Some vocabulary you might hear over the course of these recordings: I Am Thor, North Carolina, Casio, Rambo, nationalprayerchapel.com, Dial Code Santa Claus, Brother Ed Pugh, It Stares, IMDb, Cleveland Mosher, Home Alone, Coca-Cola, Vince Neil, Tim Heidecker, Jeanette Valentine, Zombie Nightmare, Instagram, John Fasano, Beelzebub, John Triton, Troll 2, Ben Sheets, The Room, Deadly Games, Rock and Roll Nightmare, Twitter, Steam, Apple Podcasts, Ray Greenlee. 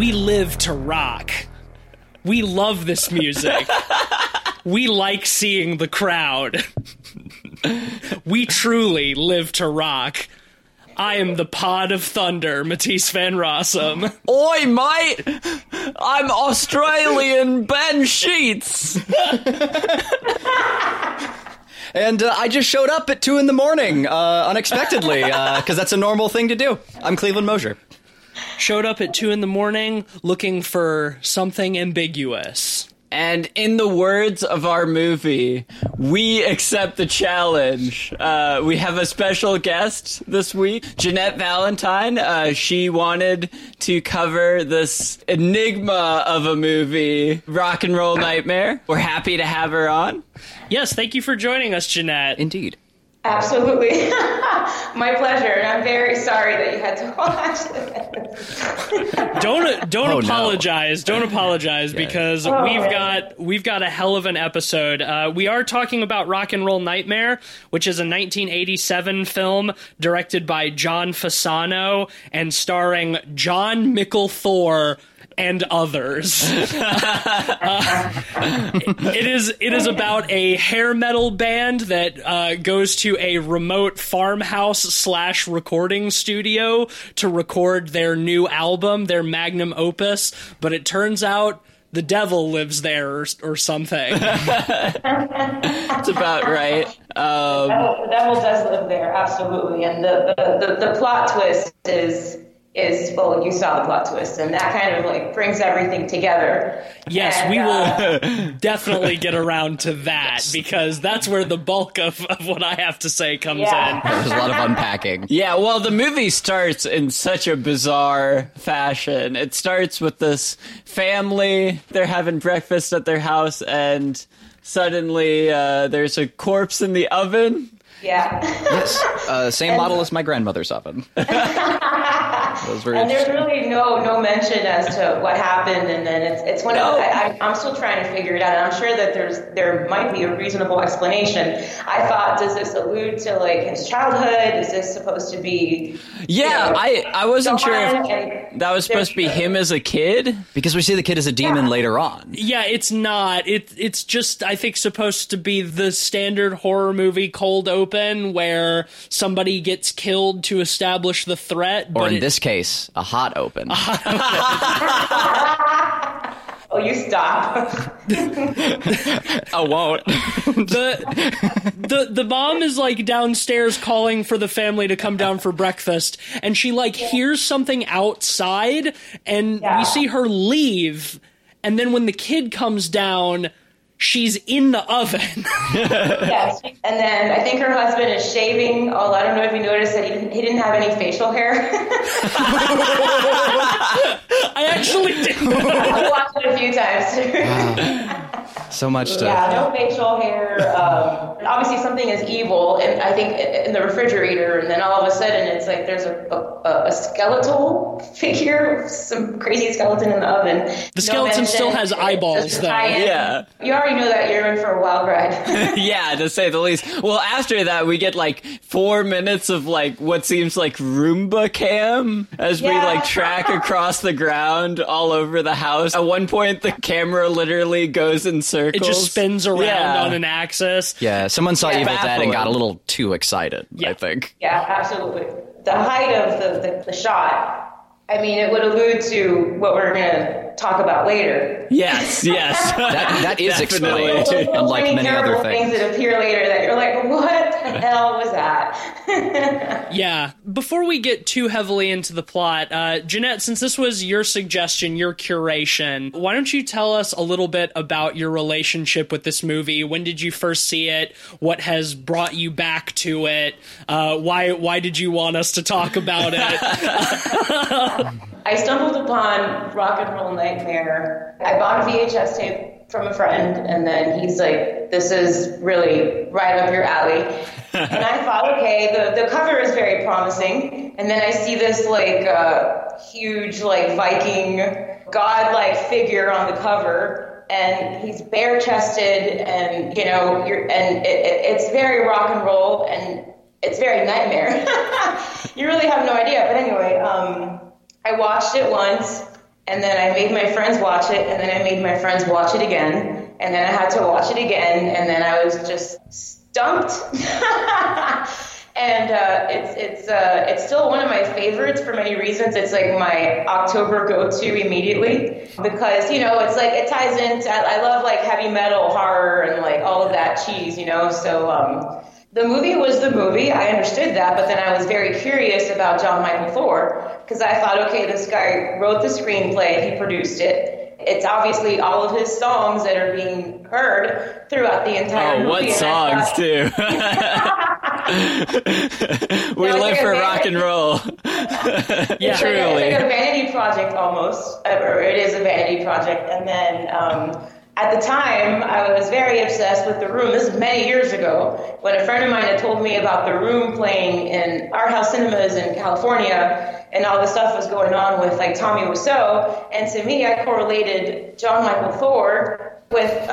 We live to rock. We love this music. We like seeing the crowd. We truly live to rock. I am the pod of thunder, Matisse Van Rossum. Oi, mate! I'm Australian Ben Sheets! And I just showed up at 2 a.m, unexpectedly, because that's a normal thing to do. I'm Cleveland Mosher. Showed up at 2 a.m, looking for something ambiguous. And in the words of our movie, we accept the challenge. We have a special guest this week, Jeanette Valentine. She wanted to cover this enigma of a movie, Rock and Roll Nightmare. We're happy to have her on. Yes, thank you for joining us, Jeanette. Indeed. Absolutely. My pleasure, and I'm very sorry that you had to watch this. Don't apologize. No. Don't apologize, because we've got a hell of an episode. We are talking about Rock and Roll Nightmare, which is a 1987 film directed by John Fasano and starring Jon Mikl Thor and others. It is about a hair metal band that goes to a remote farmhouse/recording studio to record their new album, their magnum opus, but it turns out the devil lives there or something. That's about right. The devil does live there, absolutely. And the plot twist is, well, you saw the plot twist, and that kind of like brings everything together. Yes, and, we will definitely get around to that, yes, because that's where the bulk of what I have to say comes in. There's a lot of unpacking. Yeah, well, the movie starts in such a bizarre fashion. It starts with this family, they're having breakfast at their house, and suddenly there's a corpse in the oven. Yeah. Yes. Same model as my grandmother's oven. And there's really no mention as to what happened, and then it's one of I'm still trying to figure it out. And I'm sure that there might be a reasonable explanation. I thought, does this allude to like his childhood? Is this supposed to be? Yeah, you know, I wasn't sure if that was supposed to be him as a kid, because we see the kid as a demon later on. Yeah, it's not. It's just, I think, supposed to be the standard horror movie cold open where somebody gets killed to establish the threat. But or in this case, a hot open. Oh, you stop. I won't. The mom is like downstairs calling for the family to come down for breakfast, and she like hears something outside, and we see her leave, and then when the kid comes down, she's in the oven. Yes, and then I think her husband is shaving. Oh, I don't know if you noticed that he didn't have any facial hair. I actually didn't. I watched it a few times. Wow. So much stuff. Yeah, no facial hair. Obviously, something is evil, and I think in the refrigerator, and then all of a sudden, it's like there's a skeletal figure, some crazy skeleton in the oven. The skeleton still has eyeballs, though. Yeah. You already know that you're in for a wild ride. Yeah, to say the least. Well, after that, we get like 4 minutes of like what seems like Roomba cam as we like track across the ground all over the house. At one point, the camera literally goes in circles. It just spins around on an axis. Yeah, someone saw Evil Dead and got a little too excited, I think. Yeah, absolutely. The height of the shot, I mean, it would allude to what we're going to talk about later. Yes. that is explained, unlike many other things that appear later that you're like, what the hell was that? Yeah. Before we get too heavily into the plot, Jeanette, since this was your suggestion, your curation, why don't you tell us a little bit about your relationship with this movie? When did you first see it? What has brought you back to it? Why did you want us to talk about it? I stumbled upon Rock and Roll Nightmare. I bought a VHS tape from a friend, and then he's like, this is really right up your alley. And I thought, okay, the cover is very promising. And then I see this like huge like Viking godlike figure on the cover. And he's bare-chested, and you know, it's very rock and roll, and it's very nightmare. You really have no idea. But anyway, I watched it once, And then I made my friends watch it, and then I made my friends watch it again, and then I had to watch it again, and then I was just stumped. And it's still one of my favorites for many reasons. It's like my October go-to immediately because, you know, it's like it ties into, I love like heavy metal, horror, and like all of that cheese, you know. So the movie was the movie. I understood that, but then I was very curious about Jon Mikl Thor because I thought, okay, this guy wrote the screenplay, he produced it. It's obviously all of his songs that are being heard throughout the entire movie. Oh, what songs, too? We live for rock and roll. Yeah, truly. It's like a vanity project almost, or it is a vanity project. And then at the time, I was very obsessed with The Room. This is many years ago, when a friend of mine had told me about The Room playing in art house cinemas in California, and all the stuff was going on with like Tommy Wiseau, and to me, I correlated Jon Mikl Thor with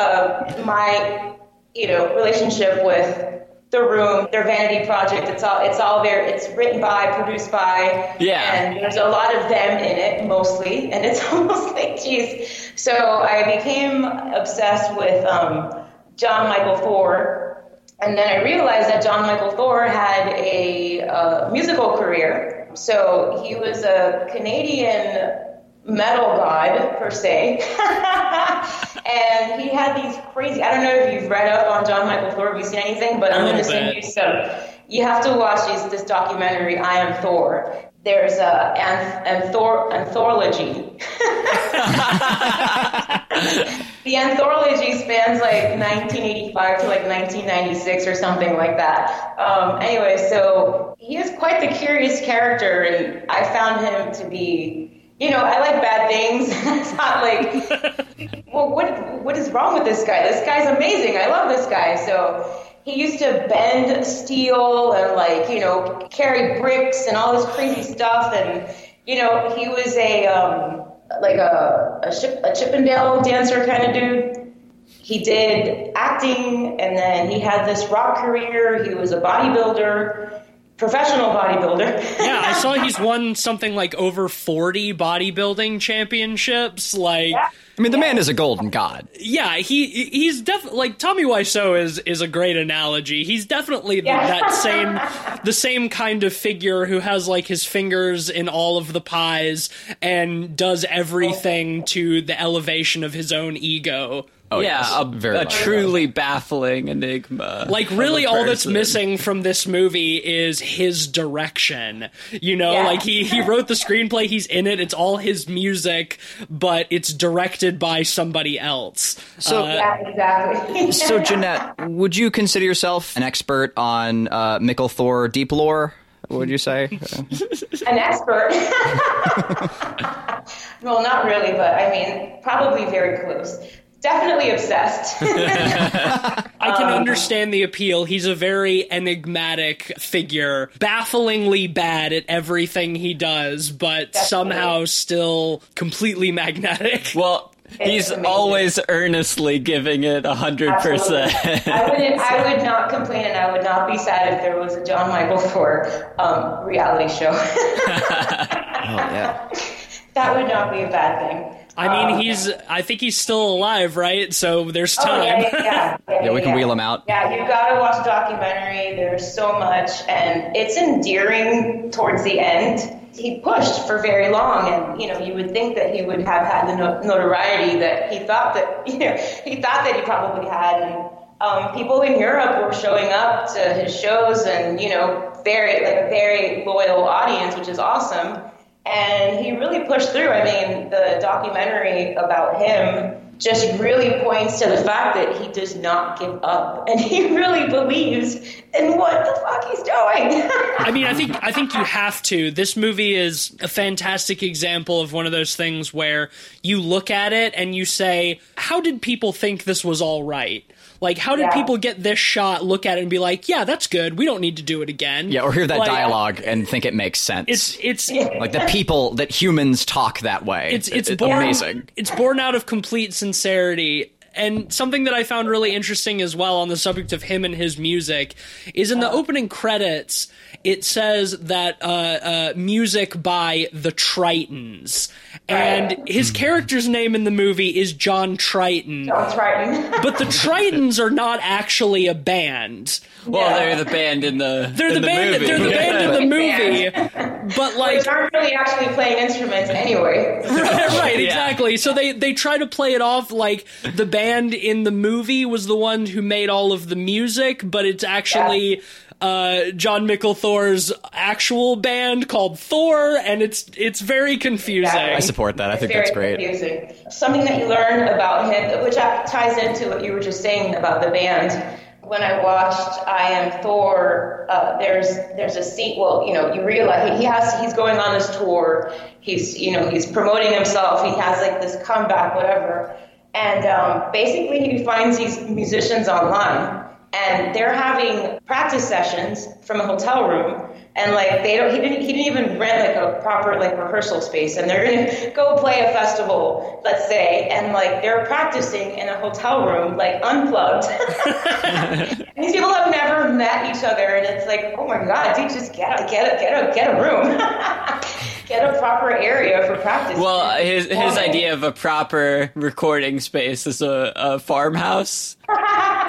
my, you know, relationship with The Room, their vanity project. It's all there. It's written by, produced by, and there's a lot of them in it mostly, and it's almost like, geez. So I became obsessed with Jon Mikl Thor. And then I realized that Jon Mikl Thor had a musical career. So he was a Canadian metal god, per se. And he had these crazy... I don't know if you've read up on Jon Mikl Thor, if you've seen anything, but I'm going to send you some. You have to watch this documentary, I Am Thor. There's an anthology. The anthology spans like 1985 to like 1996 or something like that. Anyway, so he is quite the curious character, and I found him to be, you know, I like bad things. It's not like, well, what is wrong with this guy? This guy's amazing. I love this guy. So he used to bend steel and like, you know, carry bricks and all this crazy stuff. And, you know, he was a Chippendale dancer kind of dude. He did acting, and then he had this rock career. He was a bodybuilder, professional bodybuilder. Yeah, I saw he's won something like over 40 bodybuilding championships. Like, yeah. I mean, the man is a golden god. Yeah, he's definitely like Tommy Wiseau is a great analogy. He's definitely the same kind of figure who has like his fingers in all of the pies and does everything to the elevation of his own ego. Oh, yeah, yes. a truly baffling enigma. Like, really, all that's missing from this movie is his direction. You know, like, he wrote the screenplay, he's in it, it's all his music, but it's directed by somebody else. So, exactly. So, Jeanette, would you consider yourself an expert on Mikl Thor deep lore? What would you say? An expert? Well, not really, but, I mean, probably very close. Definitely obsessed. I can understand the appeal. He's a very enigmatic figure, bafflingly bad at everything he does, but somehow still completely magnetic. Well, he's always earnestly giving it 100%. I would not complain, and I would not be sad if there was a Jon Mikl Thor reality show. Oh, yeah. That would not be a bad thing. I mean, I think he's still alive, right? So there's time. Yeah, we can wheel him out. Yeah, you gotta watch the documentary. There's so much, and it's endearing towards the end. He pushed for very long, and, you know, you would think that he would have had the notoriety that he thought that he probably had. And people in Europe were showing up to his shows, and, you know, a very loyal audience, which is awesome. And he really pushed through. I mean, the documentary about him just really points to the fact that he does not give up, and he really believes in what the fuck he's doing. I mean, I think you have to. This movie is a fantastic example of one of those things where you look at it and you say, how did people think this was all right? Like, how did people get this shot, look at it, and be like, yeah, that's good, we don't need to do it again? Yeah, or hear that dialogue and think it makes sense. It's like the people that humans talk that way. It's amazing. It's born out of complete sincerity. And something that I found really interesting as well on the subject of him and his music is in the opening credits, it says that music by The Tritons. And his character's name in the movie is John Triton. John Triton. But The Tritons are not actually a band. Well, yeah. They're the band in the movie. They're the band in the movie. But like, they aren't really actually playing instruments anyway. Right, exactly. Yeah. So they try to play it off like the band in the movie was the one who made all of the music, but it's actually Jon Mikl Thor's actual band called Thor, and it's very confusing. Exactly. I support that. I think that's great. Confusing. Something that you learn about him, which ties into what you were just saying about the band. When I watched I Am Thor, there's a scene. Well, you know, you realize he's going on this tour. He's promoting himself. He has like this comeback, whatever. And basically, he finds these musicians online, and they're having practice sessions from a hotel room. And like he didn't even rent like a proper like rehearsal space. And they're gonna go play a festival, let's say, and like they're practicing in a hotel room, like unplugged. And these people have never met each other, and it's like, oh my God, dude, just get a room. Get a proper area for practice. Well, his idea of a proper recording space is a farmhouse.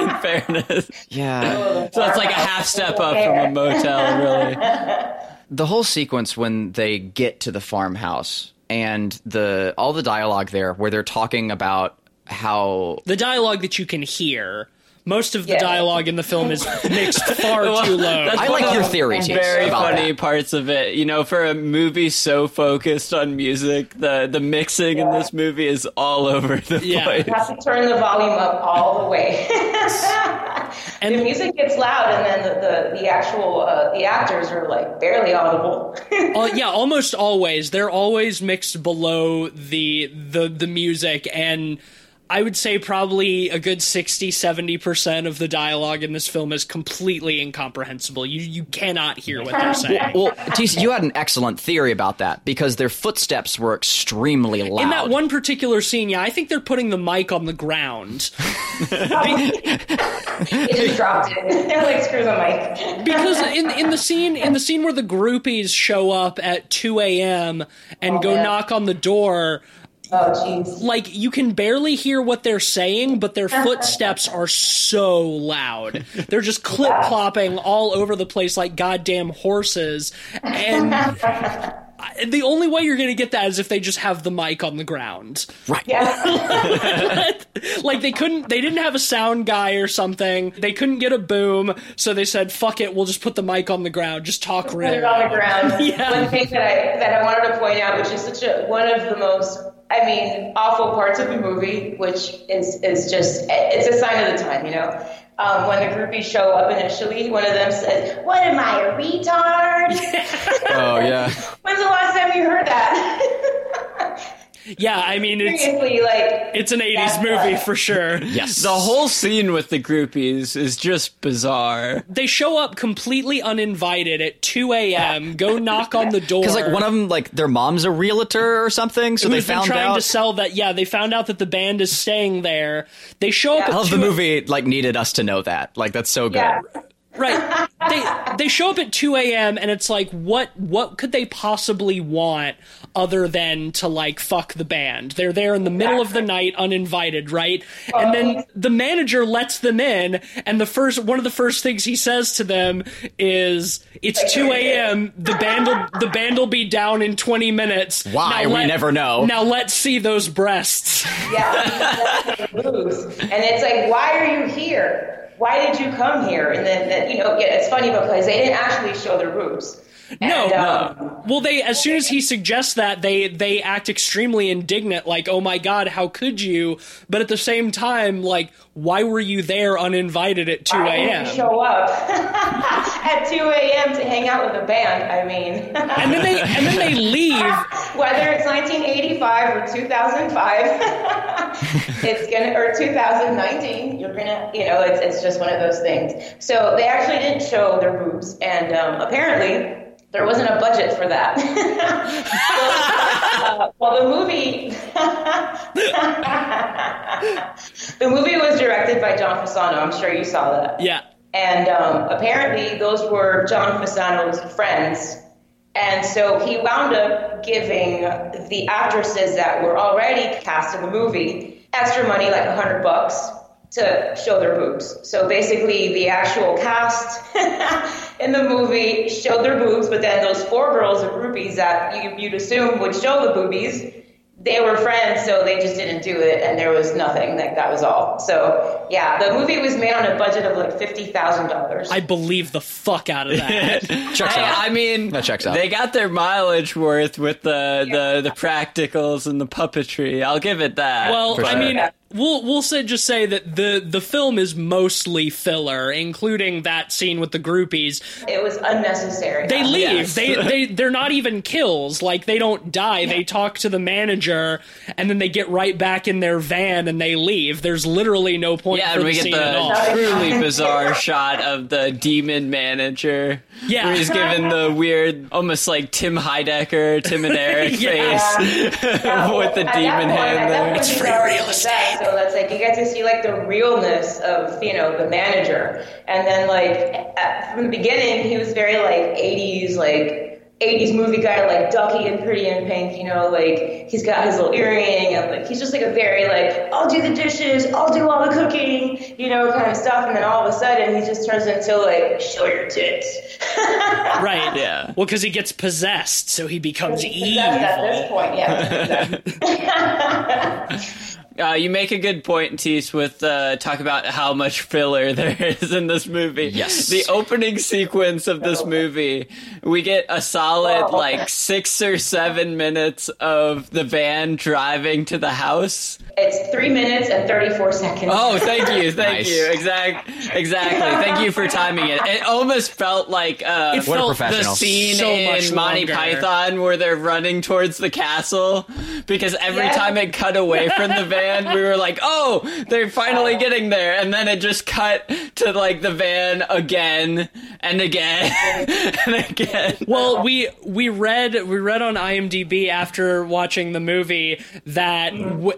In fairness, yeah. So it's like a half step up from a motel, really. The whole sequence when they get to the farmhouse and all the dialogue there, where they're talking about how the dialogue that you can hear. Most of the dialogue in the film is mixed far too low. I like your theories. Very funny parts of it. You know, for a movie so focused on music, the mixing in this movie is all over the place. You have to turn the volume up all the way. And the music gets loud, and then the actual the actors are like barely audible. Almost always. They're always mixed below the music, and I would say probably a good 60-70% of the dialogue in this film is completely incomprehensible. You cannot hear what they're saying. Well, TC, you had an excellent theory about that, because their footsteps were extremely loud. In that one particular scene, I think they're putting the mic on the ground. It just dropped it. They're like, screw the mic. Because in the scene where the groupies show up at 2 a.m. and knock on the door, like, you can barely hear what they're saying, but their footsteps are so loud. They're just clip-clopping all over the place like goddamn horses. And the only way you're going to get that is if they just have the mic on the ground. Right. Yeah. Like, they didn't have a sound guy or something. They couldn't get a boom, so they said, fuck it, we'll just put the mic on the ground. Just talk real. Put it on the ground. Yeah. One thing that I wanted to point out, which is one of the most, I mean, awful parts of the movie, which is just, it's a sign of the time, you know? When the groupies show up initially, one of them says, what am I, a retard? Oh, yeah. When's the last time you heard that? Yeah, I mean, it's an 80s movie for sure. Yes. The whole scene with the groupies is just bizarre. They show up completely uninvited at 2 a.m., go knock on the door. Because, like, one of them, like, their mom's a realtor or something, so they found out. Who's been trying to sell that, they found out that the band is staying there. They show up at 2 a.m. I love the movie, like, needed us to know that. Like, that's so good. Yeah. Right. They show up at 2 a.m. and it's like, what could they possibly want other than to, like, fuck the band? They're there in the middle of the night, uninvited, right? And then the manager lets them in, and one of the first things he says to them is, it's 2 a.m., the band'll be down in 20 minutes. Why? We never know. Now let's see those breasts. Yeah. And it's like, why are you here? Why did you come here? And then it's funny because they didn't actually show their boobs. No. Well, as soon as he suggests that, they act extremely indignant, like, oh my God, how could you? But at the same time, like, why were you there uninvited at 2 a.m.? Why didn't you show up at 2 a.m. to hang out with a band, I mean. and then they leave. Whether it's 1985 or 2005, or 2019, you're gonna, it's just one of those things. So they actually didn't show their boobs, and apparently there wasn't a budget for that. The movie The movie was directed by John Fasano. I'm sure you saw that. Yeah. And apparently those were John Fasano's friends. And so he wound up giving the actresses that were already cast in the movie extra money, like $100, to show their boobs. So basically the actual cast in the movie showed their boobs, but then those four girls and groupies that you'd assume would show the boobies, they were friends, so they just didn't do it, and there was nothing. Like, that was all. So, yeah, the movie was made on a budget of, like, $50,000. I believe the fuck out of that. Checks out. I mean, that checks out. They got their mileage worth with the practicals and the puppetry. I'll give it that. Well, sure. I mean, we'll say, just say that the film is mostly filler, including that scene with the groupies. It was unnecessary. They leave. Yes. They're not even kills. Like, they don't die. Yeah. They talk to the manager, and then they get right back in their van and they leave. There's literally no point for the scene at all. Yeah, and we get the truly bizarre shot of the demon manager. Yeah. Where he's given the weird, almost like Tim Heidecker, Tim and Eric face with the demon hand there. It's free real estate. So that's like, you get to see like the realness of, you know, the manager. And then like from the beginning, he was very like 80s, movie guy, like ducky and pretty in pink, you know, like he's got his little earring and like, he's just like a very like, I'll do the dishes, I'll do all the cooking, you know, kind of stuff. And then all of a sudden he just turns into like, show your tits. Right. Yeah. Well, cause he gets possessed. So he becomes evil. At this point. Yeah. You make a good point, Matisse, with talk about how much filler there is in this movie. Yes. The opening sequence of this movie, we get a solid, 6 or 7 minutes of the van driving to the house. It's 3 minutes and 34 seconds. Oh, thank you. Thank you. Exactly. Thank you for timing it. It almost felt like it felt the scene in Monty Python where they're running towards the castle, because every time it cut away from the van, we were like, oh, they're finally getting there. And then it just cut to like the van again and again and again. Well, we read on IMDb after watching the movie that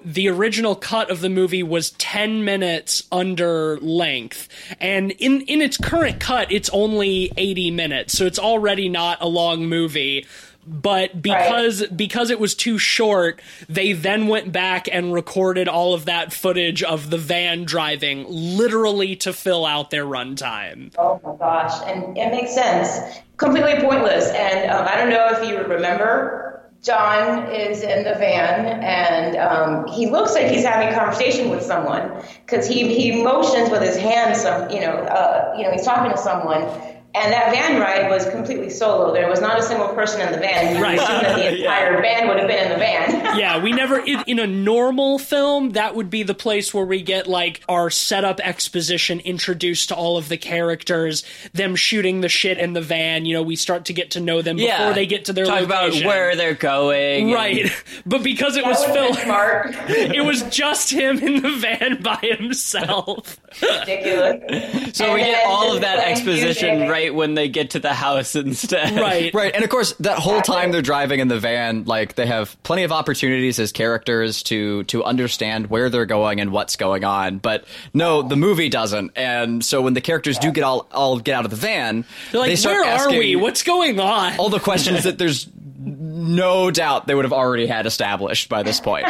the original cut of the movie was 10 minutes under length, and in its current cut it's only 80 minutes, so it's already not a long movie. But because it was too short, they then went back and recorded all of that footage of the van driving, literally to fill out their runtime. Oh my gosh, and it makes sense. Completely pointless. And I don't know if you remember, John is in the van, and he looks like he's having a conversation with someone, because he motions with his hand. He's talking to someone. And that van ride was completely solo. There was not a single person in the van. You would assume that the entire band would have been in the van. We never... In a normal film, that would be the place where we get, like, our setup exposition introduced to all of the characters, them shooting the shit in the van. You know, we start to get to know them before they get to their location. Talk about where they're going. Right. But because it was Phil... it was just him in the van by himself. Ridiculous. So we get all of that exposition right when they get to the house instead. Right. And of course, that whole time they're driving in the van, like, they have plenty of opportunities as characters to understand where they're going and what's going on. But no, the movie doesn't. And so when the characters do get all get out of the van, they're like, where are we? What's going on? All the questions that there's no doubt they would have already had established by this point.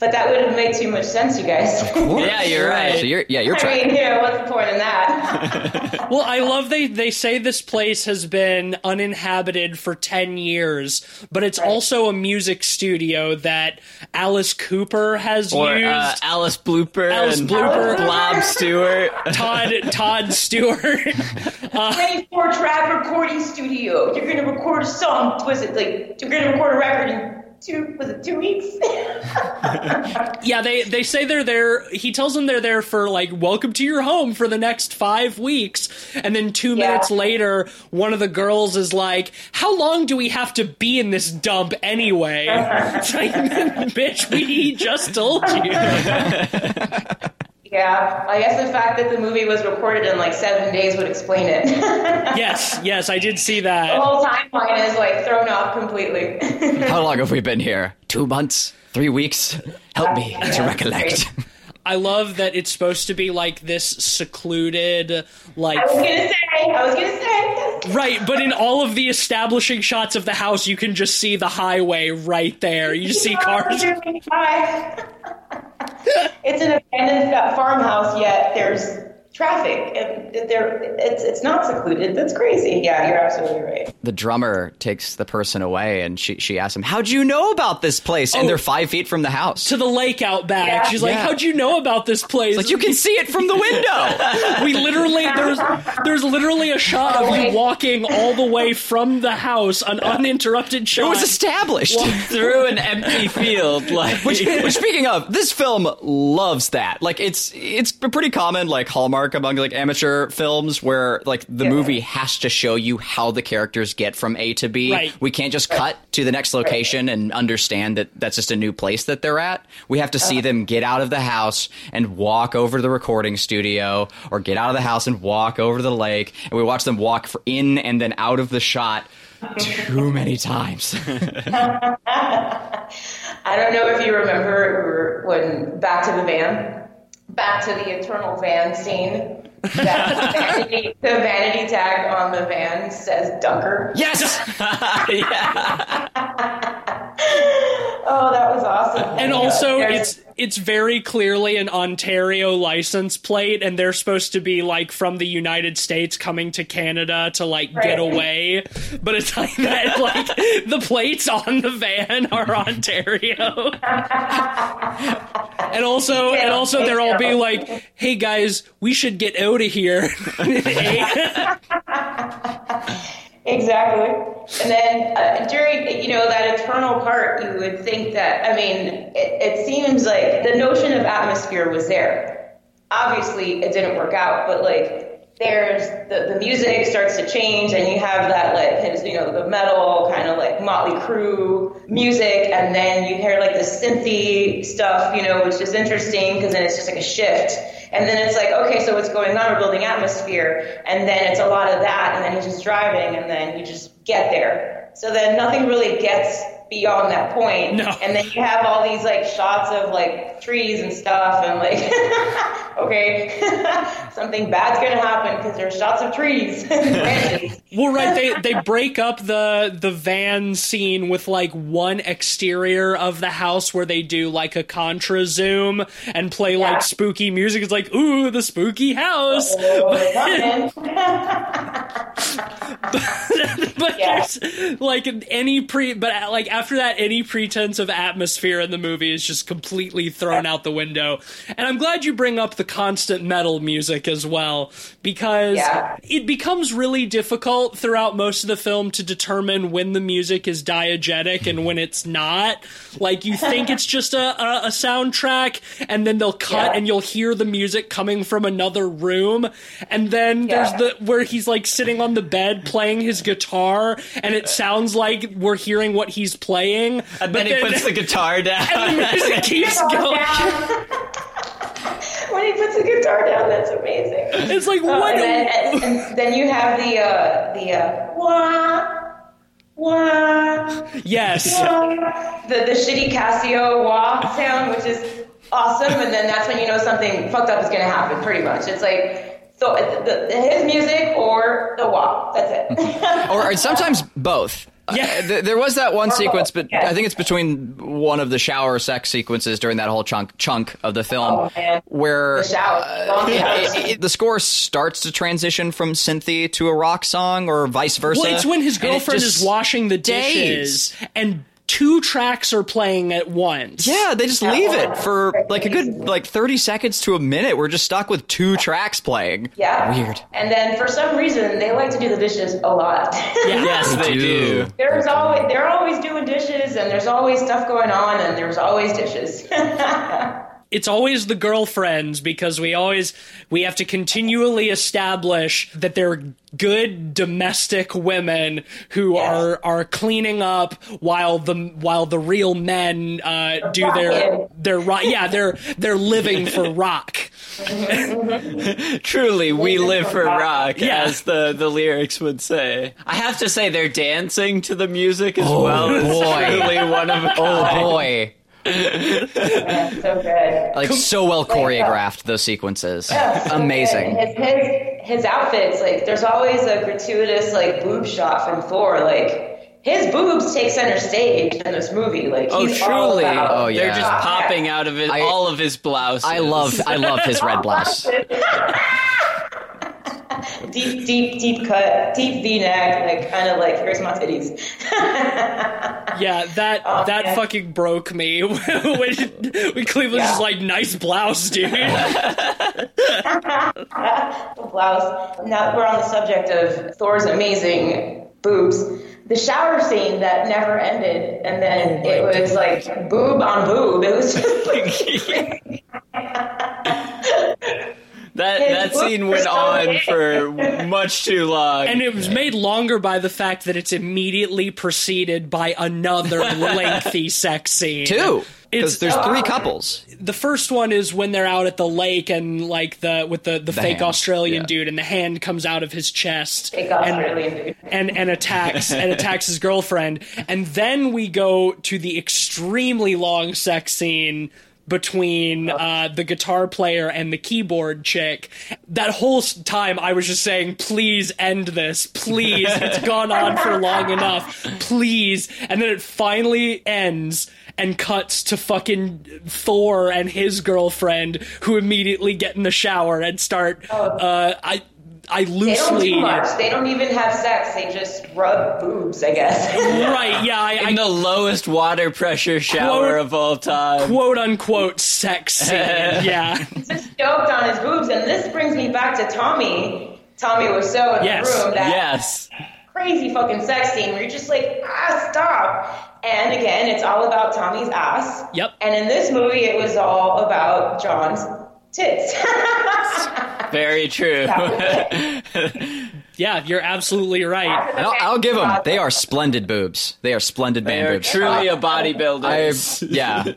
But that would have made too much sense, you guys. Of course. Yeah, you're right. So you're trying. I mean, what's the point in that? Well, I love they say this place has been uninhabited for 10 years, but it's also a music studio that Alice Cooper has used. Alice Blooper. Bob Stewart. Todd Stewart. For Trap Recording Studio. You're going to record a song. Was it like, you're going to record a record in... was it 2 weeks? They say they're there. He tells them they're there for, like, welcome to your home for the next 5 weeks. And then 2 minutes later, one of the girls is like, how long do we have to be in this dump anyway? It's like, bitch, we just told you. Yeah, I guess the fact that the movie was recorded in, like, 7 days would explain it. Yes, I did see that. The whole timeline is, like, thrown off completely. How long have we been here? 2 months? 3 weeks. Help me to recollect. I love that it's supposed to be like this secluded, like. I was gonna say. Right, but in all of the establishing shots of the house, you can just see the highway right there. You just see cars. It's an abandoned farmhouse, yet there's traffic, and it's not secluded. That's crazy. Yeah, you're absolutely right. The drummer takes the person away, and she asks him, how'd you know about this place? And they're 5 feet from the house. To the lake out back. Yeah. She's like, how'd you know about this place? It's like, you can see it from the window. We literally, there's literally a shot of you walking all the way from the house, an uninterrupted shot. It was established. Through an empty field. Like. Which, speaking of, this film loves that. Like, it's pretty common, like, Hallmark among like amateur films where like the movie has to show you how the characters get from A to B. Right. We can't just cut to the next location and understand that that's just a new place that they're at. We have to see them get out of the house and walk over to the recording studio, or get out of the house and walk over to the lake. And we watch them walk in and then out of the shot too many times. I don't know if you remember when Back to the eternal van scene. The vanity tag on the van says Dunker. Yes! Oh, that was awesome. And also, it's very clearly an Ontario license plate, and they're supposed to be, like, from the United States coming to Canada to, like, get away. But it's like that, like, the plates on the van are Ontario. And also they're all being like, hey, guys, we should get out of here. Exactly. And then during, that eternal part, you would think that, it seems like the notion of atmosphere was there. Obviously, it didn't work out, but, like, there's the music starts to change, and you have that, like, the metal kind of, like, Motley Crue music, and then you hear, like, the synthy stuff, which is interesting, because then it's just, like, a shift. And then it's like, okay, so what's going on? We're building atmosphere. And then it's a lot of that. And then he's just driving. And then you just get there. So then nothing really gets beyond that point. No. And then you have all these, like, shots of, like, trees and stuff. And, like, okay, something bad's going to happen because there's shots of trees and branches. Well, right, they break up the van scene with, like, one exterior of the house where they do, like, a contra zoom and play, like, spooky music. It's like, ooh, the spooky house. But there's, like, after that, any pretense of atmosphere in the movie is just completely thrown out the window. And I'm glad you bring up the constant metal music as well, because it becomes really difficult throughout most of the film to determine when the music is diegetic and when it's not. Like, you think it's just a soundtrack, and then they'll cut and you'll hear the music coming from another room. And then there's where he's, like, sitting on the bed playing his guitar, and it sounds like we're hearing what he's playing, and then he puts the guitar down, and the music keeps going. When he puts the guitar down, that's amazing. It's like what? And then you have the wah. Yes. Wah, the shitty Casio wah sound, which is awesome, and then that's when you know something fucked up is going to happen. Pretty much, it's like. So his music or the wah. That's it. Or sometimes both. Yeah. There was that one sequence, but I think it's between one of the shower sex sequences during that whole chunk of the film where the score starts to transition from synthy to a rock song or vice versa. Well, it's when his girlfriend is washing the dishes and two tracks are playing at once. Yeah, they just leave it for like a good like 30 seconds to a minute. We're just stuck with two tracks playing. Yeah. Weird. And then for some reason, they like to do the dishes a lot. Yes, they do. They're always doing dishes, and there's always stuff going on, and there's always dishes. It's always the girlfriends, because we have to continually establish that they're good domestic women who are cleaning up while the real men do they're living for rock. Truly, we live for rock, as the lyrics would say. I have to say, they're dancing to the music as well. It's truly one of a kind. Oh boy. Yeah, so good. Like, so well choreographed, those sequences. Yeah, so amazing. His outfits, like, there's always a gratuitous, like, boob shot from Thor. Like, his boobs take center stage in this movie. Like, he's truly. Oh, yeah. They're just popping out of all of his blouses. I love his red blouse. Deep cut, deep V-neck, like kind of like here's my titties. Yeah, that fucking broke me when Cleveland's just like, nice blouse, dude. The blouse. Now that we're on the subject of Thor's amazing boobs, the shower scene that never ended, and then it was like boob on boob. It was just like. That scene went on for much too long. And it was made longer by the fact that it's immediately preceded by another lengthy sex scene. Two. Because there's three couples. The first one is when they're out at the lake and like with the fake hand. Australian dude, and the hand comes out of his chest and attacks his girlfriend. And then we go to the extremely long sex scene between the guitar player and the keyboard chick. That whole time I was just saying, please end this, please, it's gone on for long enough, please. And then it finally ends and cuts to fucking Thor and his girlfriend, who immediately get in the shower and start I loosely... They don't do much. They don't even have sex. They just rub boobs, I guess. Right, yeah. In the lowest water pressure shower of all time. Quote, unquote, sex scene, yeah. He's just stoked on his boobs, and this brings me back to Tommy Wiseau in The Room. That crazy fucking sex scene where you're just like, stop. And again, it's all about Tommy's ass. Yep. And in this movie, it was all about John's tits. Very true. Yeah, you're absolutely right. I'll give them. They are splendid boobs. They are splendid man boobs. Truly a bodybuilder.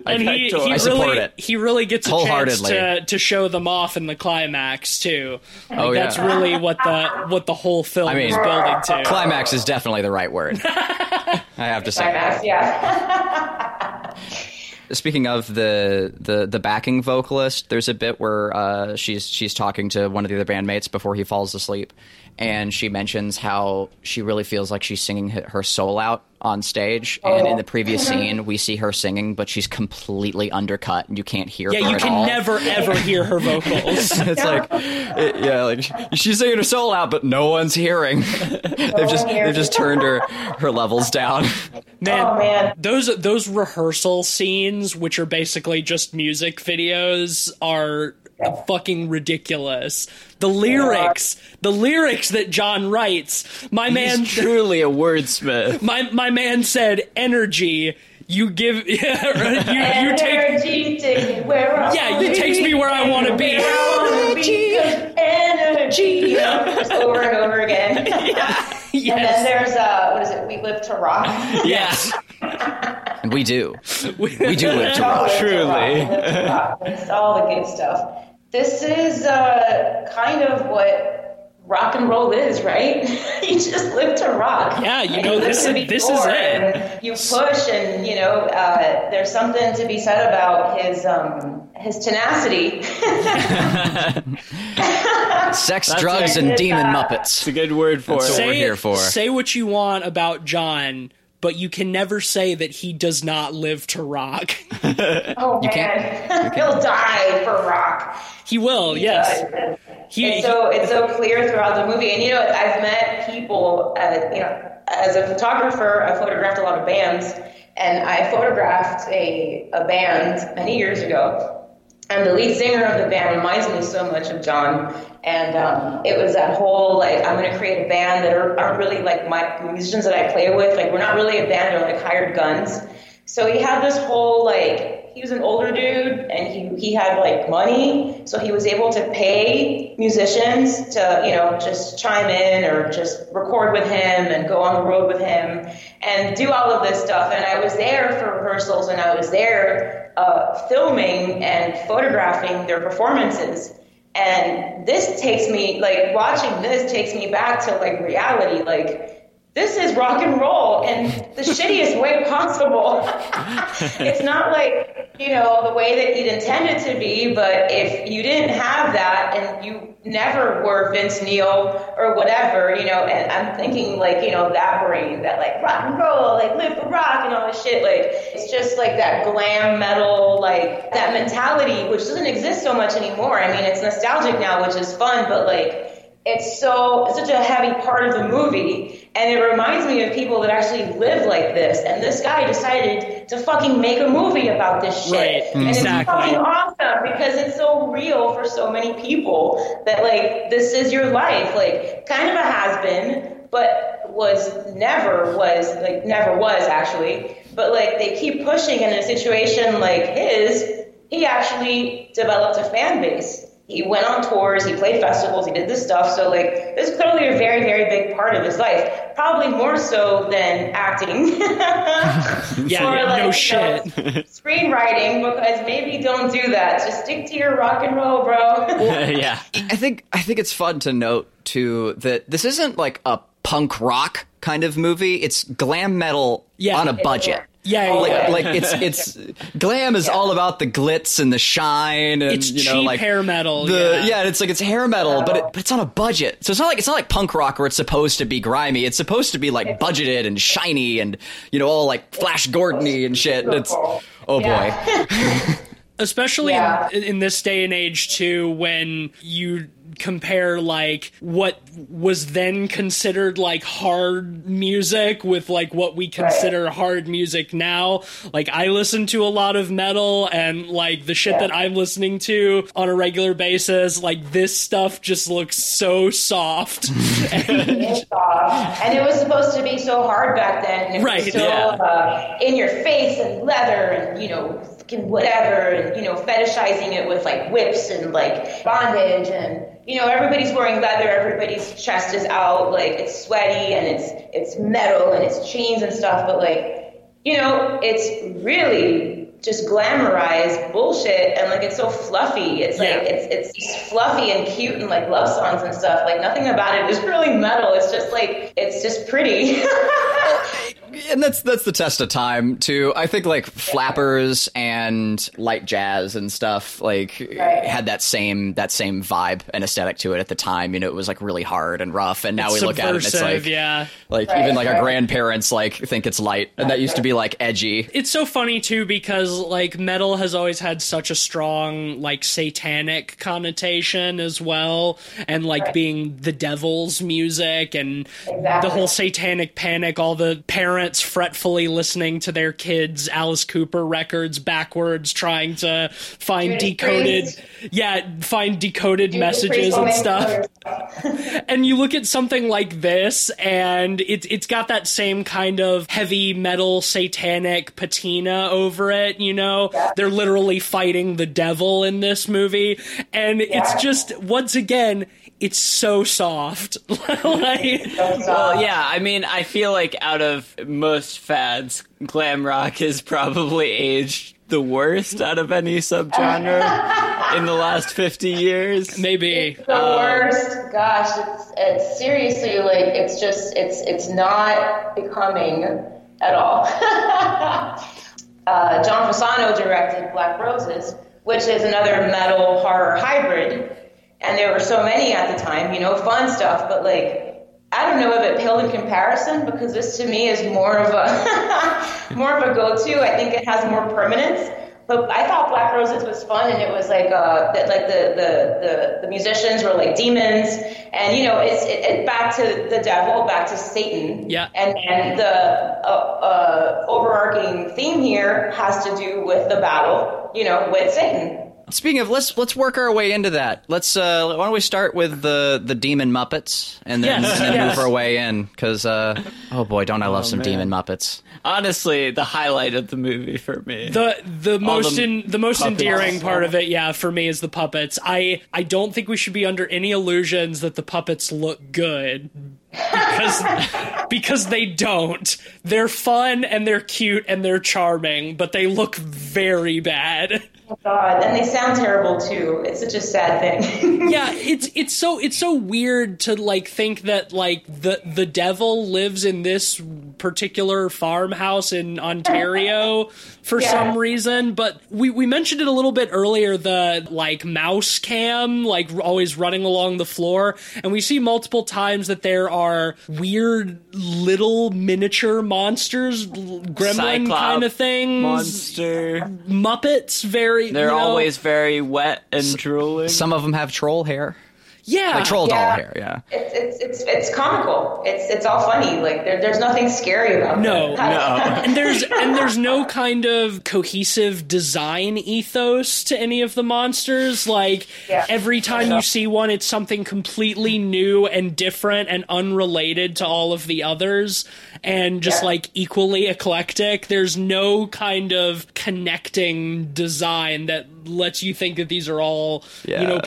I support it. He really gets a chance to show them off in the climax too. Like, that's really what the whole film is building to. Climax is definitely the right word. I have to say. Climax, yeah. Speaking of the backing vocalist, there's a bit where she's talking to one of the other bandmates before he falls asleep, and she mentions how she really feels like she's singing her soul out on stage. Oh. And in the previous scene, we see her singing, but she's completely undercut, and you can't hear her you can all. Never, ever hear her vocals. It's like she's singing her soul out, but no one's hearing. they've just turned her levels down. Man, those rehearsal scenes, which are basically just music videos, are fucking ridiculous. The lyrics that John writes, he's truly a wordsmith. My man said, energy you give, you take, it takes me where I want to be. Energy, just over and over again. And then there's We Live to Rock. Yes. And we do. We do live to rock. Truly. It's all the good stuff. This is kind of what rock and roll is, right? You just live to rock. Yeah, this is it. You push, and there's something to be said about his tenacity. Sex, drugs, and demon muppets. It's a good word for it. That's what we're here for. Say what you want about John, but you can never say that he does not live to rock. He'll die for rock. He will, yes. It's so clear throughout the movie. And, I've met people, as a photographer, I photographed a lot of bands. And I photographed a band many years ago. And the lead singer of the band reminds me so much of John. And it was that whole, I'm going to create a band that aren't really, my musicians that I play with. Like, we're not really a band. We're, hired guns. So he had this whole, he was an older dude, and he had, money. So he was able to pay musicians to, just chime in or just record with him and go on the road with him and do all of this stuff. And I was there for rehearsals, and I was there filming and photographing their performances. And this takes me back to reality. this is rock and roll in the shittiest way possible. It's not like, you know, the way that you'd intend it to be, but if you didn't have that and you never were Vince Neil or whatever, you know, and I'm thinking like, you know, that brain, that like rock and roll, like live for rock and all this shit. Like, it's just like that glam metal, like that mentality, which doesn't exist so much anymore. I mean, it's nostalgic now, which is fun, but like, it's such a heavy part of the movie, and it reminds me of people that actually live like this, and this guy decided to fucking make a movie about this shit. Right, exactly. And it's fucking awesome because it's so real for so many people that, like, this is your life, like, kind of a has-been, but never was, actually, but, like, they keep pushing, and in a situation like his, he actually developed a fan base. He went on tours, he played festivals, he did this stuff. So, like, this is clearly a very, very big part of his life. Probably more so than acting. Shit. Screenwriting, because maybe don't do that. Just stick to your rock and roll, bro. Yeah. I think it's fun to note, too, that this isn't, like, a punk rock kind of movie. It's glam metal on a budget. It's glam is all about the glitz and the shine, and it's cheap like hair metal. It's hair metal, but it's on a budget, so it's not like punk rock where it's supposed to be grimy. It's supposed to be like budgeted and shiny, and all like Flash Gordon-y and shit. It's boy, especially in this day and age too, when you compare like what was then considered like hard music with like what we consider hard music now. Like, I listen to a lot of metal, and like the shit that I'm listening to on a regular basis, like this stuff just looks so soft. And it was supposed to be so hard back then. And it was so in your face and leather and whatever, and fetishizing it with like whips and like bondage, and everybody's wearing leather, everybody's chest is out, like it's sweaty and it's metal and it's chains and stuff, but like it's really just glamorized bullshit, and like it's so fluffy. It's like it's fluffy and cute and like love songs and stuff. Like nothing about it is really metal. It's just like it's just pretty. And that's the test of time, too. I think, like, flappers and light jazz and stuff, like, had that same vibe and aesthetic to it at the time. It was, like, really hard and rough. And now we look at it and it's, like, even, like, our grandparents, like, think it's light. And that used to be, like, edgy. It's so funny, too, because, like, metal has always had such a strong, like, satanic connotation as well. And, like, being the devil's music and the whole satanic panic, all the parents fretfully listening to their kids' Alice Cooper records backwards, trying to find decoded messages and stuff. And you look at something like this, and it's got that same kind of heavy metal satanic patina over it. They're literally fighting the devil in this movie, and it's just once again. It's so soft. Well, I mean, I feel like out of most fads, glam rock is probably aged the worst out of any subgenre in the last 50 years. Maybe. It's the worst. Gosh, it's seriously, like, it's just, it's not becoming at all. John Fasano directed Black Roses, which is another metal horror hybrid. And there were so many at the time, fun stuff. But, like, I don't know if it paled in comparison, because this, to me, is more of a go-to. I think it has more permanence. But I thought Black Roses was fun, and it was, like, the musicians were, like, demons. And, it's back to the devil, back to Satan. Yeah. And the overarching theme here has to do with the battle, with Satan. Speaking of, let's work our way into that. Let's why don't we start with the Demon Muppets, and then, move our way in, because oh boy, don't I love some Demon Muppets. Honestly, the highlight of the movie for me, the most endearing part of it, for me, is the puppets. I don't think we should be under any illusions that the puppets look good. Because they don't. They're fun and they're cute and they're charming, but they look very bad. Oh God, and they sound terrible too. It's such a sad thing. Yeah, it's so weird to like think that like the devil lives in this particular farmhouse in Ontario for some reason. But we mentioned it a little bit earlier, the like mouse cam, like always running along the floor, and we see multiple times that there are weird little miniature monsters, gremlin kind of things, monster Muppets, They're always very wet and drooling. Some of them have troll hair. Yeah, like troll doll hair. Yeah, it's comical. It's all funny. Like there's nothing scary about it. No. And there's no kind of cohesive design ethos to any of the monsters. Like every time you see one, it's something completely new and different and unrelated to all of the others, and just like equally eclectic. There's no kind of connecting design that lets you think that these are all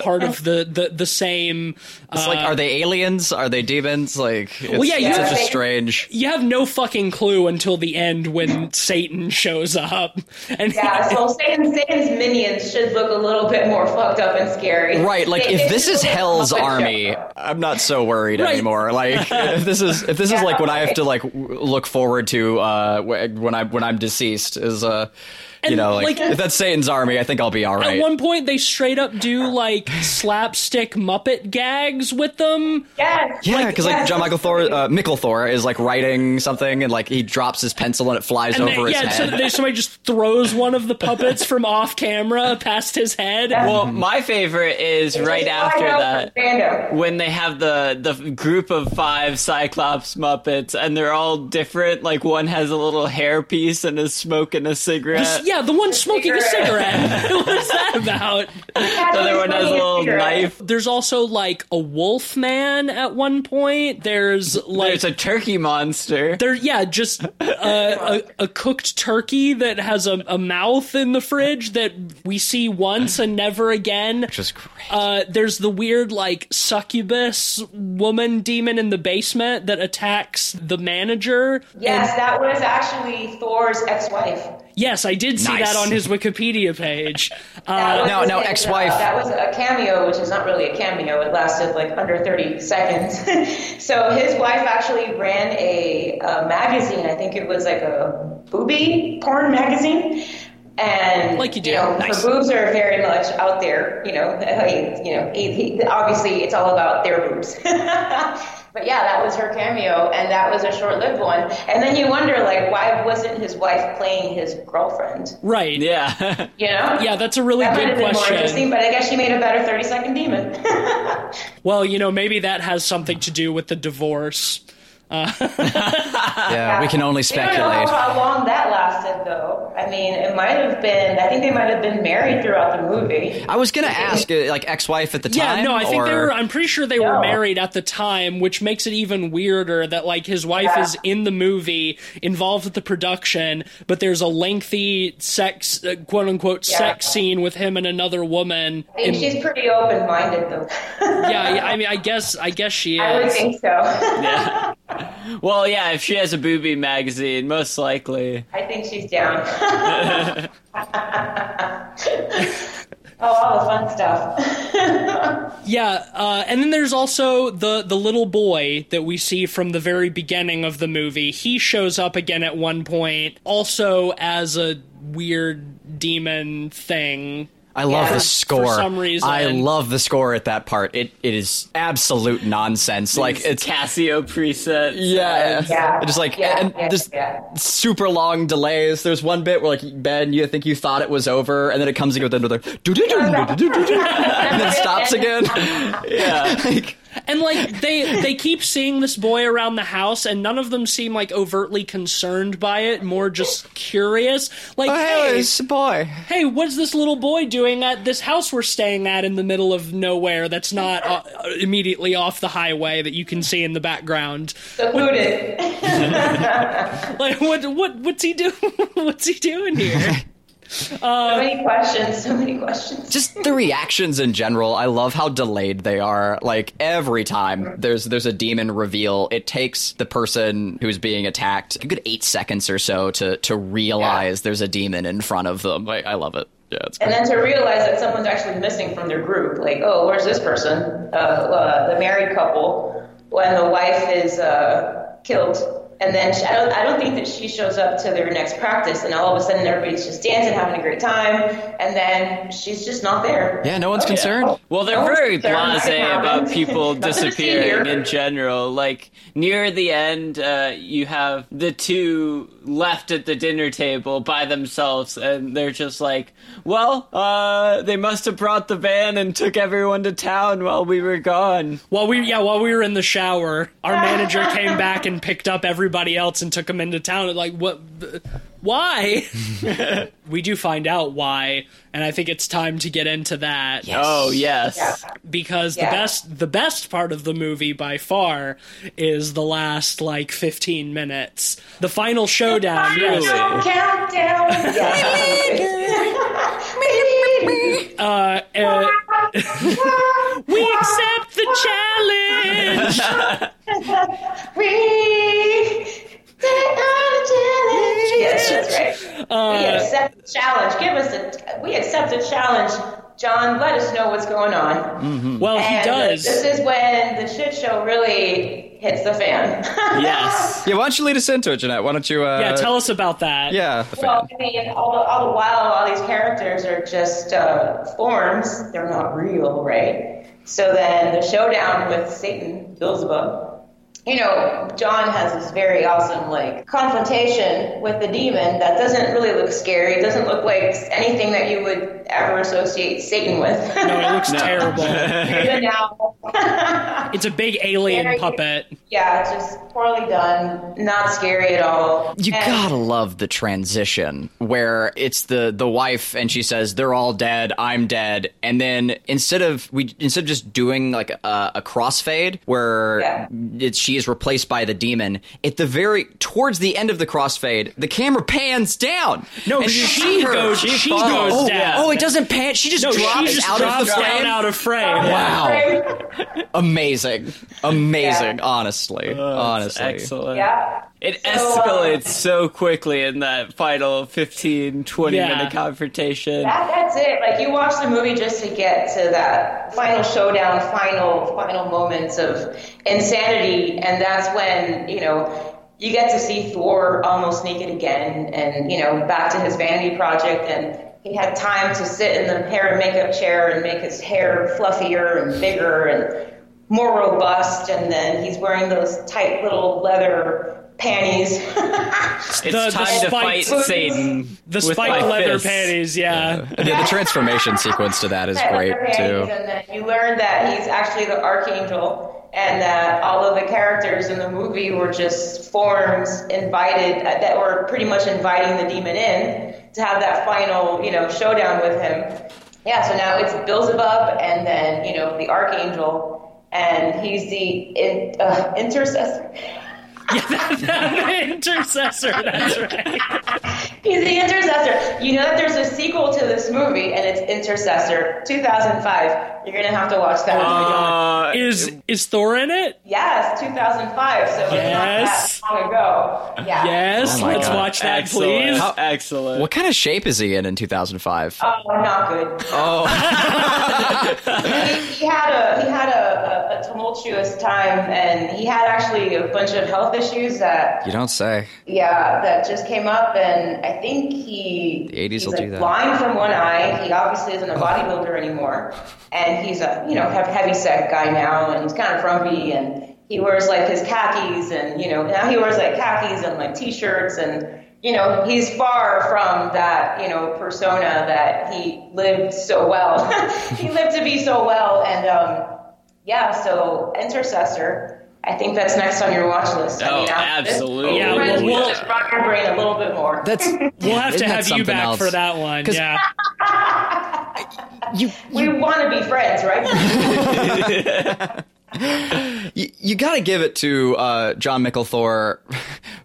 part of the same. It's like, are they aliens? Are they demons? Like, it's such a strange. You have no fucking clue until the end when Satan shows up. And so Satan's minions should look a little bit more fucked up and scary, right? Like if this is Hell's Army, I'm not so worried anymore. Like if this is like what I have to like look forward to when I'm deceased is and if that's Satan's army, I think I'll be all right. At one point, they straight up do, like, slapstick Muppet gags with them. Yes. Yeah, because, Jon Mikl Thor is, like, writing something, and, like, he drops his pencil and it flies over his head. Yeah, so somebody just throws one of the puppets from off camera past his head. Well, my favorite is right after that, when they have the group of 5 Cyclops Muppets, and they're all different. Like, one has a little hairpiece and is smoking a cigarette. Yeah, the one smoking a cigarette. What's that about? The other one has a little knife. There's also, like, a wolf man at one point. There's, like... There's a turkey monster. Just a cooked turkey that has a mouth in the fridge that we see once and never again. Which is great. There's the weird, like, succubus woman demon in the basement that attacks the manager. Yes, that was actually Thor's ex-wife. Yes, I did see that on his Wikipedia page. Now ex-wife. That was a cameo, which is not really a cameo. It lasted like under 30 seconds. So his wife actually ran a magazine. I think it was like a boobie porn magazine. And like you do, her boobs are very much out there. Obviously it's all about their boobs. But yeah, that was her cameo, and that was a short-lived one. And then you wonder, like, why wasn't his wife playing his girlfriend? Right. Yeah. Yeah, that's a really good question. That might have been more interesting, but I guess she made a better 30-second demon. Well, maybe that has something to do with the divorce. Yeah, we can only speculate. I don't know how long that lasted, though. I mean, I think they might have been married throughout the movie. I was going to ask, like, ex-wife at the time? Yeah, no, I think I'm pretty sure they were married at the time, which makes it even weirder that, like, his wife is in the movie, involved with the production, but there's a lengthy sex, quote-unquote, sex scene with him and another woman. I think she's pretty open-minded, though. Yeah, I mean, I guess she is. I would think so. Yeah. Well, yeah, if she has a boobie magazine, most likely. I think she's down. All the fun stuff. And then there's also the little boy that we see from the very beginning of the movie. He shows up again at one point, also as a weird demon thing. I love the score. For some reason. I love the score at that part. It is absolute nonsense. Like it's Casio presets. Yeah. Just like super long delays. There's one bit where like Ben, you think you thought it was over, and then it comes in with another and then stops again. Yeah. And, like, they keep seeing this boy around the house, and none of them seem, like, overtly concerned by it, more just curious. Like, hey, it's a boy. Hey, what's this little boy doing at this house we're staying at in the middle of nowhere that's not immediately off the highway that you can see in the background? Secluded. Like, what's he doing here? So many questions. Just the reactions in general. I love how delayed they are. Like, every time there's a demon reveal, it takes the person who's being attacked a good 8 seconds or so to realize there's a demon in front of them. I love it. Yeah, it's and then to realize that someone's actually missing from their group, like, oh, where's this person? The married couple, when the wife is killed, and then I don't think that she shows up to their next practice, and all of a sudden everybody's just dancing, having a great time, and then she's just not there. Yeah, no one's concerned. Yeah. Well, they're very blasé about people disappearing in general. Like, near the end, you have the two left at the dinner table by themselves, and they're just like, well, they must have brought the van and took everyone to town while we were gone. While we were in the shower, our manager came back and picked up everybody else and took them into town. Like, what? Why? We do find out why, and I think it's time to get into that. Yes. Oh, yes. Yeah. Because the best part of the movie by far is the last, 15 minutes. The final showdown. Countdown. We accept the challenge. We accept the challenge. John, let us know what's going on. Mm-hmm. Well, and he does. This is when the shit show really hits the fan. Yes. Yeah, why don't you lead us into it, Jeanette? Why don't you... tell us about that. Yeah, the fan. Well, I mean, all the while, all these characters are just forms. They're not real, right? So then the showdown with Satan, Beelzebub, John has this very awesome, confrontation with the demon that doesn't really look scary. It doesn't look like anything that you would ever associate Satan with. No, it looks terrible. It's a big alien puppet. Yeah, it's just poorly done. Not scary at all. You gotta love the transition where it's the wife and she says, they're all dead, I'm dead. And then instead of just doing a crossfade where she is replaced by the demon, towards the end of the crossfade, the camera pans down. No, she goes down. Oh, it doesn't pan. She just drops out of frame. Wow. Amazing. Yeah. Honestly. Excellent. Yeah. It escalates so quickly in that final 15, 20-minute confrontation. That's it. You watch the movie just to get to that final showdown, final moments of insanity, and that's when, you get to see Thor almost naked again and, back to his vanity project, and he had time to sit in the hair and makeup chair and make his hair fluffier and bigger and more robust, and then he's wearing those tight little leather panties. It's time to fight Satan. The spiked leather fists. Panties, yeah. The transformation sequence to that is great, too. And then you learn that he's actually the archangel, and that all of the characters in the movie were just forms that were pretty much inviting the demon in to have that final, showdown with him. Yeah, so now it's Beelzebub, and then, the archangel, and he's the intercessor. Yeah, the intercessor, that's right. He's the intercessor. You know that there's a sequel to this movie, and it's Intercessor 2005. You're going to have to watch that movie. Is Thor in it? Yes, 2005, so it's not that long ago. Yeah. Yes, let's watch that, please. Excellent. What kind of shape is he in 2005? Oh, not good. Oh. He had a tumultuous time, and he had actually a bunch of health issues that you don't say. Yeah, that just came up, and I think he's blind from one eye. He obviously isn't a bodybuilder anymore, and he's a heavy set guy now, and he's kind of frumpy, and he wears his khakis, and now he wears khakis and t-shirts, and he's far from that persona that he lived so well. He lived to be so well, and so Intercessor. I think that's next on your watch list. Oh, absolutely. Yeah, we'll just rock your brain a little bit more. We'll have to have you back for that one. Yeah. We want to be friends, right? You got to give it to Jon Mikl Thor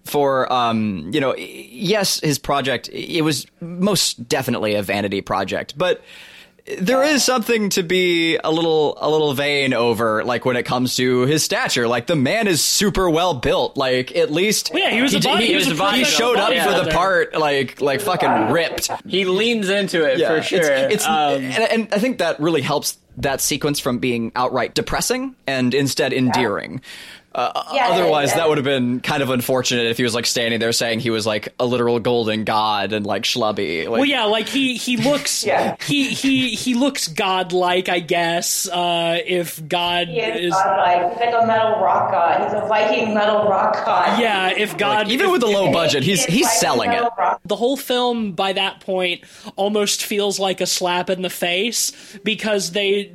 for, yes, his project. It was most definitely a vanity project, but There is something to be a little vain over, like, when it comes to his stature. Like, the man is super well built. Like, at least he showed up for the part, like fucking ripped. He leans into it for sure. And I think that really helps that sequence from being outright depressing and instead endearing. Otherwise, that would have been kind of unfortunate if he was, like, standing there saying he was, like, a literal golden god and, like, schlubby. Like, well, yeah, like, he looks he looks godlike, I guess, if God is godlike. He's like a metal rock god. He's a Viking metal rock god. Yeah, if God... Like, even with the low budget, he's selling it. The whole film, by that point, almost feels like a slap in the face because they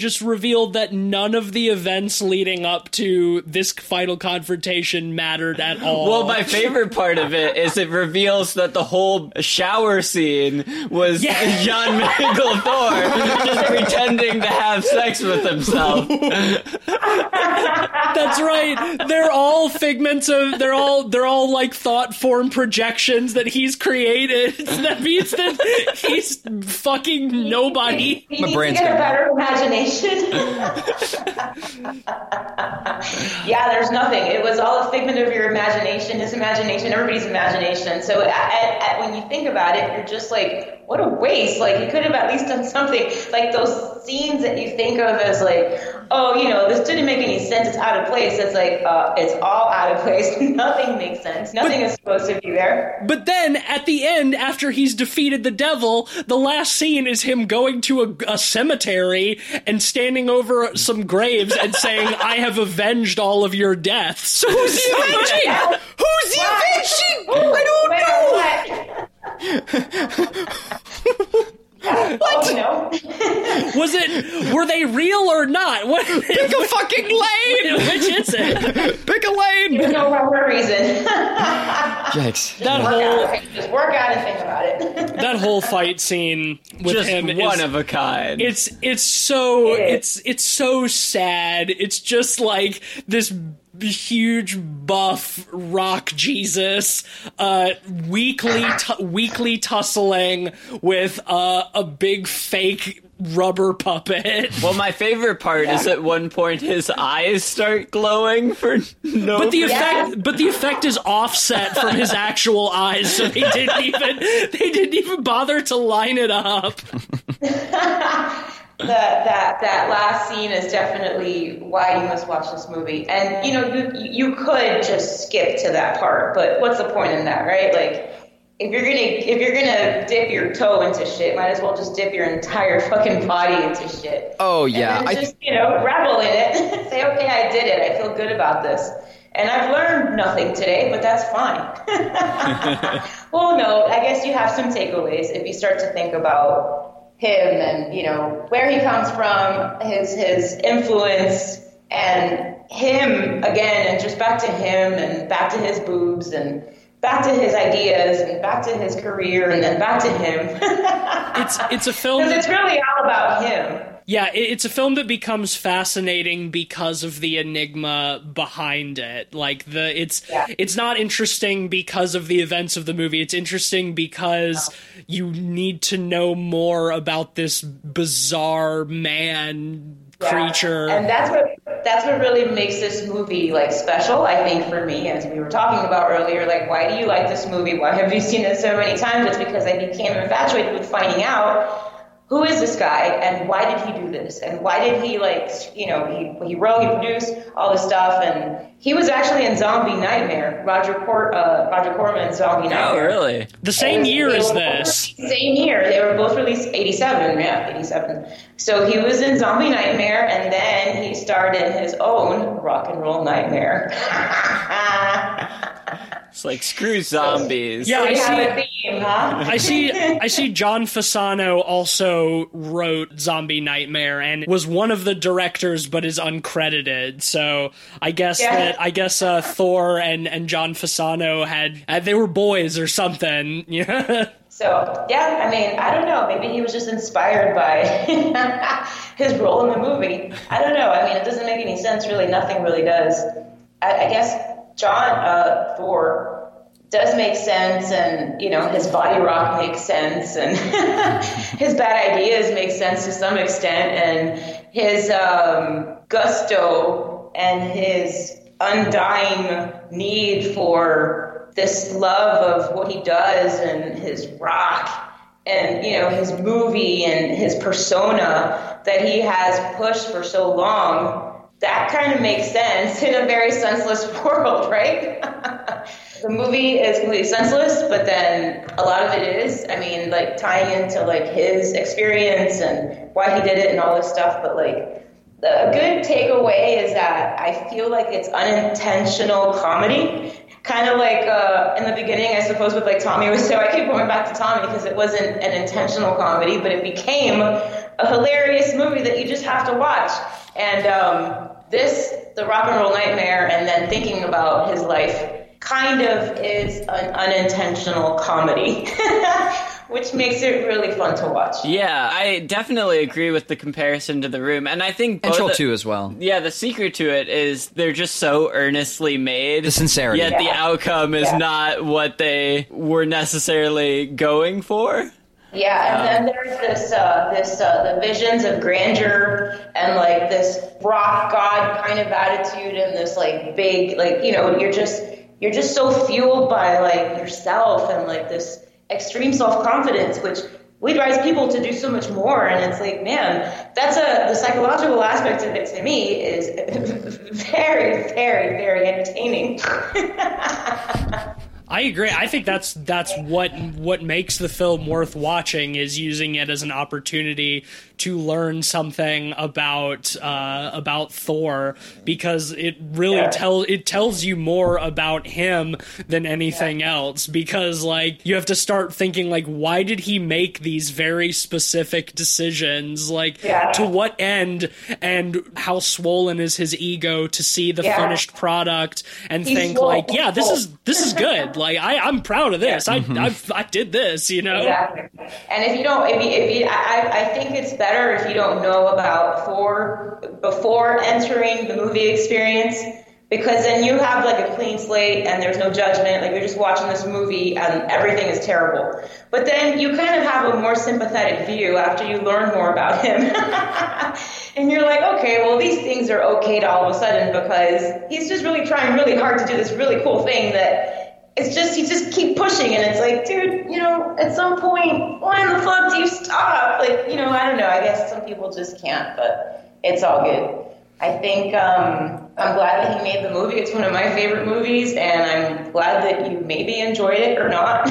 just revealed that none of the events leading up to this final confrontation mattered at all. Well, my favorite part of it is it reveals that the whole shower scene was Jon Mikl Thor just pretending to have sex with himself. That's right. They're all figments of they're all like thought form projections that he's created. That means that he's fucking nobody. My brain's got a better imagination. Yeah, there's nothing. It was all a figment of your imagination, his imagination, everybody's imagination. So when you think about it, you're just like, what a waste. Like, he could have at least done something. Like, those scenes that you think of as like, oh, you know, this didn't make any sense. It's out of place. It's like, it's all out of place. Nothing makes sense. Nothing is supposed to be there. But then at the end, after he's defeated the devil, the last scene is him going to a cemetery and standing over some graves and saying, I have avenged all of your deaths. Who's the avenging? Who's the avenging? I don't know. What? Oh, no. Were they real or not? What? Pick a fucking lane! Which is it? Pick a lane! There's no rhyme or reason. Yikes. Just work out and think about it. That whole fight scene with just him one of a kind. It's so sad. It's just like this huge buff rock Jesus weakly tussling with a big fake rubber puppet. Well, my favorite part is at one point his eyes start glowing for no. But the effect is offset from his actual eyes, so they didn't even bother to line it up. That last scene is definitely why you must watch this movie. And, you know, you could just skip to that part, but what's the point in that, right? Like, if you're gonna dip your toe into shit, might as well just dip your entire fucking body into shit. Oh yeah, and then just revel in it. Say, okay, I did it. I feel good about this. And I've learned nothing today, but that's fine. Well, no, I guess you have some takeaways if you start to think about him and, you know, where he comes from, his influence, and him again, and just back to him and back to his boobs and back to his ideas and back to his career and then back to him. It's a film. Because it's really all about him. Yeah, it's a film that becomes fascinating because of the enigma behind it. Like, it's not interesting because of the events of the movie. It's interesting because you need to know more about this bizarre man creature. And that's what really makes this movie, like, special, I think, for me, as we were talking about earlier. Like, why do you like this movie? Why have you seen it so many times? It's because I became infatuated with finding out who is this guy, and why did he do this, and why did he, like, you know, he wrote, he produced all this stuff, and he was actually in Zombie Nightmare, Roger Corman's Zombie Nightmare. Oh, really? The same year as this? Same year. They were both released 87, yeah, 87. So he was in Zombie Nightmare, and then he starred in his own Rock and Roll Nightmare. It's like, screw zombies. Yeah, I see John Fasano also wrote Zombie Nightmare and was one of the directors but is uncredited. So I guess Thor and John Fasano had they were boys or something. Yeah. So, yeah, I mean, I don't know. Maybe he was just inspired by his role in the movie. I don't know. I mean, it doesn't make any sense, really. Nothing really does. I guess John Thor does make sense, and, you know, his body rock makes sense, and his bad ideas make sense to some extent, and his gusto and his undying need for this love of what he does and his rock and, you know, his movie and his persona that he has pushed for so long, that kind of makes sense in a very senseless world, right? The movie is completely senseless, but then a lot of it is. I mean, like, tying into, like, his experience and why he did it and all this stuff. But, like, the good takeaway is that I feel like it's unintentional comedy. Kind of like in the beginning, I suppose, with, like, Tommy Wiseau. I keep going back to Tommy because it wasn't an intentional comedy, but it became a hilarious movie that you just have to watch. And this, The Rock and Roll Nightmare, and then thinking about his life, kind of is an unintentional comedy, which makes it really fun to watch. Yeah, I definitely agree with the comparison to The Room, and I think both, and Troll 2 as well. Yeah, the secret to it is they're just so earnestly made. The sincerity. Yet the outcome is not what they were necessarily going for. Yeah, and then there's this the visions of grandeur and, like, this rock god kind of attitude and this, like, big, like, you know, you're just so fueled by, like, yourself and, like, this extreme self-confidence, which we advise people to do so much more. And it's like, man, that's the psychological aspect of it to me is very, very, very entertaining. I agree. I think that's what makes the film worth watching is using it as an opportunity to learn something about Thor, because it really tells you more about him than anything else, because, like, you have to start thinking, like, why did he make these very specific decisions, like, to what end, and how swollen is his ego to see the finished product and he's think swollen. Like, yeah, this is good. Like, I'm proud of this. I did this, you know. Exactly. And I think it's better if you don't know about Thor before entering the movie experience, because then you have, like, a clean slate and there's no judgment. Like, you're just watching this movie and everything is terrible. But then you kind of have a more sympathetic view after you learn more about him. And you're like, okay, well, these things are okayed all of a sudden because he's just really trying really hard to do this really cool thing that... It's just, you just keep pushing, and it's like, dude, you know, at some point, why in the fuck do you stop? Like, you know, I don't know. I guess some people just can't, but it's all good. I think I'm glad that he made the movie. It's one of my favorite movies, and I'm glad that you maybe enjoyed it or not.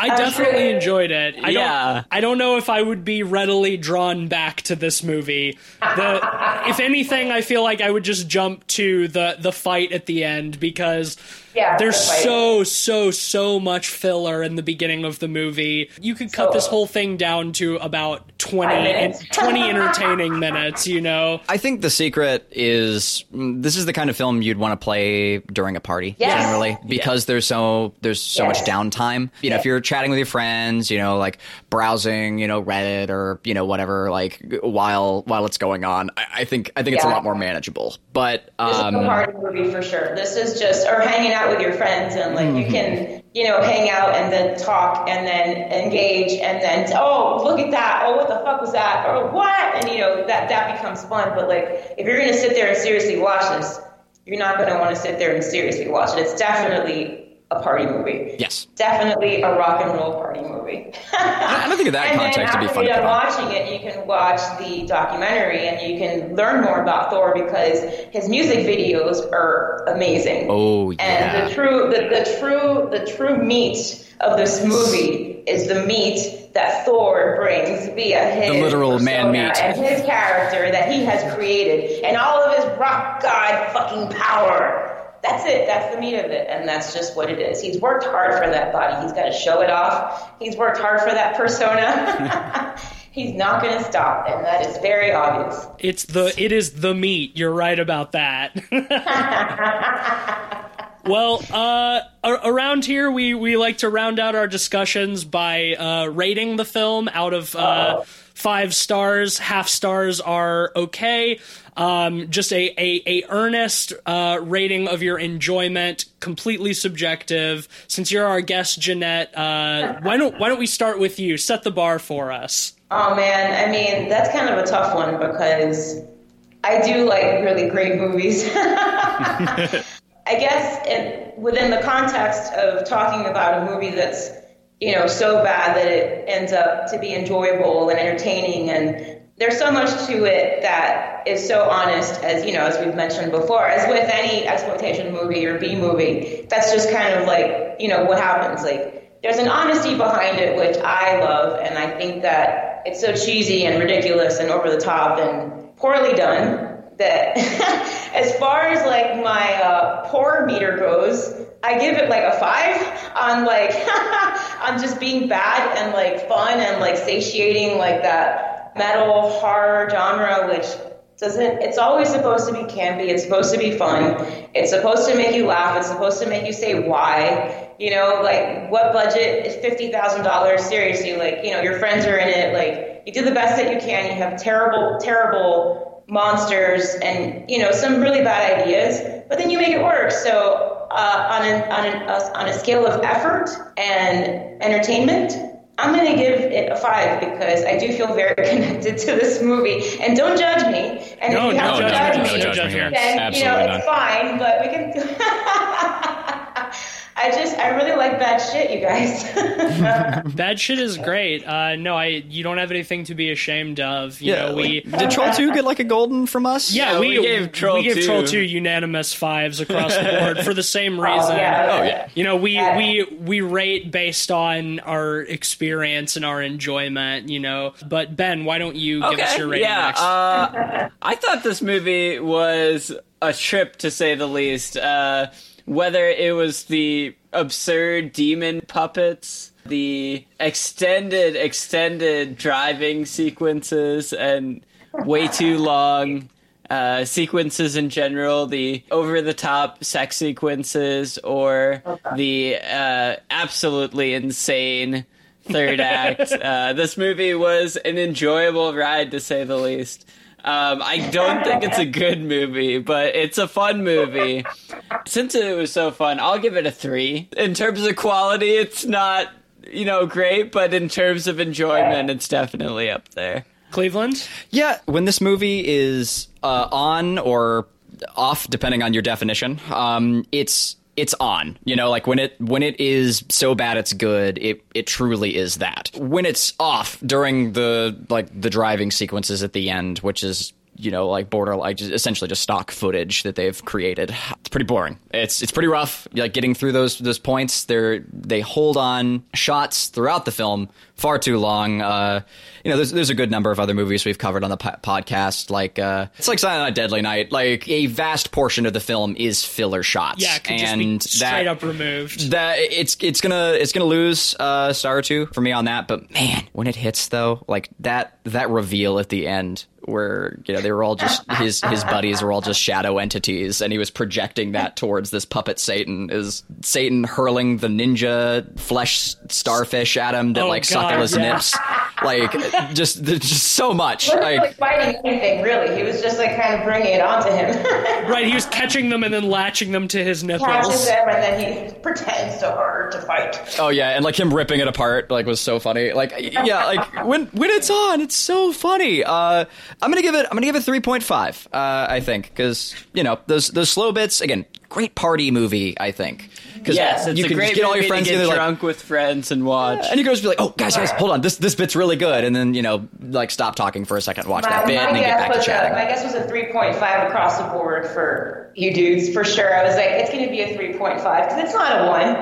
I definitely enjoyed it. I don't know if I would be readily drawn back to this movie. If anything, I feel like I would just jump to the fight at the end, because there's so much filler in the beginning of the movie. You could cut this whole thing down to about 20 entertaining minutes, you know? I think the secret is this is the kind of film you'd want to play during a party, generally, because there's so much downtime. You know, if you're chatting with your friends, you know, like, browsing, you know, Reddit or, you know, whatever, like, while it's going on, I think it's a lot more manageable. But this is a party movie for sure. This is just, or hanging out with your friends, and, like, you can, you know, hang out and then talk and then engage and then, oh, look at that. Oh, what the fuck was that? Or what? And, you know, that becomes fun. But, like, if you're going to sit there and seriously watch this, you're not going to want to sit there and seriously watch it. It's definitely a party movie. Yes. Definitely a rock and roll party movie. I don't think of that context would be fun. And then after watching it, you can watch the documentary and you can learn more about Thor, because his music videos are amazing. Oh, yeah. And the true meat of this movie is the meat that Thor brings via his the literal man meat and his character that he has created and all of his rock god fucking power. That's it. That's the meat of it. And that's just what it is. He's worked hard for that body. He's got to show it off. He's worked hard for that persona. He's not going to stop. And that is very obvious. It is the meat. You're right about that. Well, around here, we like to round out our discussions by rating the film out of 5 stars, half stars are okay. Just a earnest rating of your enjoyment, completely subjective. Since you're our guest, Jeanette, why don't we start with you? Set the bar for us. Oh man, I mean, that's kind of a tough one because I do like really great movies. I guess within the context of talking about a movie that's, you know, so bad that it ends up to be enjoyable and entertaining, and there's so much to it that is so honest, as, you know, as we've mentioned before, as with any exploitation movie or B movie, that's just kind of like, you know, what happens. Like, there's an honesty behind it, which I love, and I think that it's so cheesy and ridiculous and over the top and poorly done that as far as like my poor meter goes, I give it like a 5 on like on just being bad and like fun and like satiating like that metal horror genre, which doesn't, it's always supposed to be campy. It's supposed to be fun. It's supposed to make you laugh. It's supposed to make you say why, you know, like what budget is $50,000? Seriously, like, you know, your friends are in it. Like you do the best that you can. You have terrible, terrible monsters and, you know, some really bad ideas, but then you make it work. So on a scale of effort and entertainment, I'm going to give it a 5 because I do feel very connected to this movie. And don't judge me. And no, if you have no judgment here. Then, absolutely, you know, it's fine, but we can... I really like bad shit, you guys. Bad shit is great. You don't have anything to be ashamed of. You know, we did Troll 2 get like a golden from us? Yeah, we gave Troll 2 unanimous 5s across the board for the same reason. Oh yeah. You know, we rate based on our experience and our enjoyment. You know, but Ben, why don't you give us your rating next? I thought this movie was a trip, to say the least. Whether it was the absurd demon puppets, the extended driving sequences and way too long sequences in general, the over-the-top sex sequences, or the absolutely insane third act, this movie was an enjoyable ride, to say the least. I don't think it's a good movie, but it's a fun movie. Since it was so fun, I'll give it a 3. In terms of quality, it's not, you know, great, but in terms of enjoyment, it's definitely up there. Cleveland? Yeah, when this movie is on or off, depending on your definition, it's on. You know, like when it is so bad it's good, it truly is that. When it's off during the driving sequences at the end, which is, you know, like borderline, essentially just stock footage that they've created, it's pretty boring. It's pretty rough. Like getting through those points, they hold on shots throughout the film far too long. You know, there's a good number of other movies we've covered on the podcast. Like it's like Silent Night Deadly Night. Like a vast portion of the film is filler shots. Yeah, and just be straight up removed. That it's gonna lose a star or 2 for me on that. But man, when it hits though, like that reveal at the end, where, you know, they were all just his buddies were all just shadow entities, and he was projecting that towards this puppet Satan. Is Satan hurling the ninja flesh starfish at him that suckle his nips? Like just so much. Wasn't like fighting anything really. He was just like kind of bringing it onto him. Right, he was catching them and then latching them to his nipples. Catches them and then he pretends so hard to fight. Oh yeah, and like him ripping it apart like was so funny. Like yeah, like when it's on, it's so funny. I'm gonna give it 3.5. I think because, you know, those slow bits again. Great party movie, I think. Yes, it's a great movie to get drunk with friends and watch. And you can just be like, oh, guys, hold on. This bit's really good. And then, you know, like stop talking for a second, watch that bit, and then get back to chatting. My guess was a 3.5 across the board for you dudes, for sure. I was like, it's going to be a 3.5 because it's not a 1.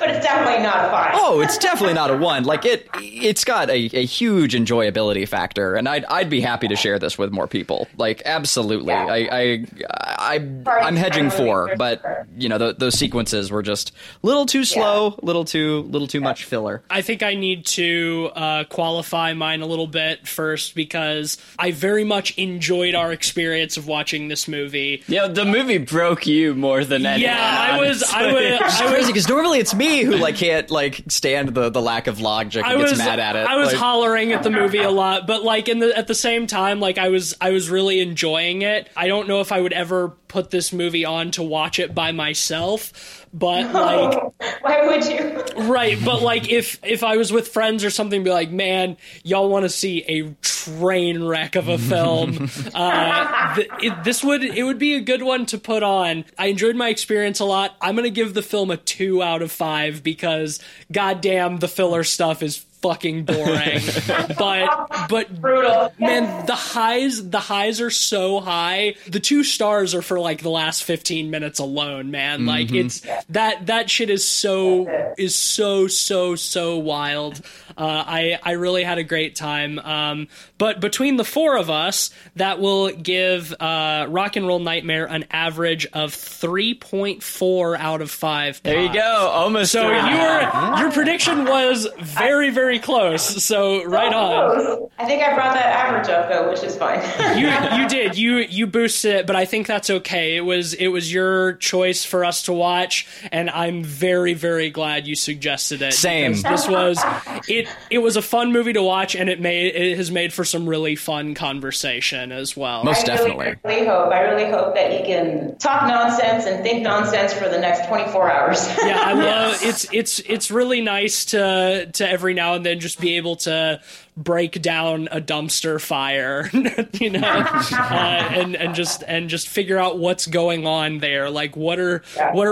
But it's definitely not a 5. Oh, it's definitely not a 1. Like, it's got a huge enjoyability factor. And I'd be happy to share this with more people. Like, absolutely. I'm hedging hoping for, but you know, those sequences were just a little too slow, little too much filler. I think I need to qualify mine a little bit first, because I very much enjoyed our experience of watching this movie. Yeah, the movie broke you more than anyone. Yeah, I was crazy, because normally it's me who like can't like stand the lack of logic and gets mad at it. I was like, hollering at the movie a lot, but like at the same time, like I was really enjoying it. I don't know if I would ever put this movie on to watch it by myself, but like, why would you? Right, but like if I was with friends or something, be like, man, y'all want to see a train wreck of a film? This would be a good one to put on. I enjoyed my experience a lot. I'm gonna give the film a 2 out of 5 because goddamn, the filler stuff is fucking boring. but brutal. Man, the highs are so high. The 2 stars are for like the last 15 minutes alone, man. Mm-hmm. Like it's that shit is so wild. I really had a great time. But between the 4 of us, that will give Rock and Roll Nightmare an average of 3.4 out of 5 pods. There you go. Almost. So your prediction was very, very close. So right on. I think I brought that average up though, which is fine. You did. You boosted it, but I think that's okay. It was your choice for us to watch, and I'm very, very glad you suggested it. Same. This was It was a fun movie to watch, and it has made for some really fun conversation as well. Most definitely. I really hope that you can talk nonsense and think nonsense for the next 24 hours. Yeah, I love it's really nice to every now and then just be able to break down a dumpster fire, you know, and just figure out what's going on there. Like what are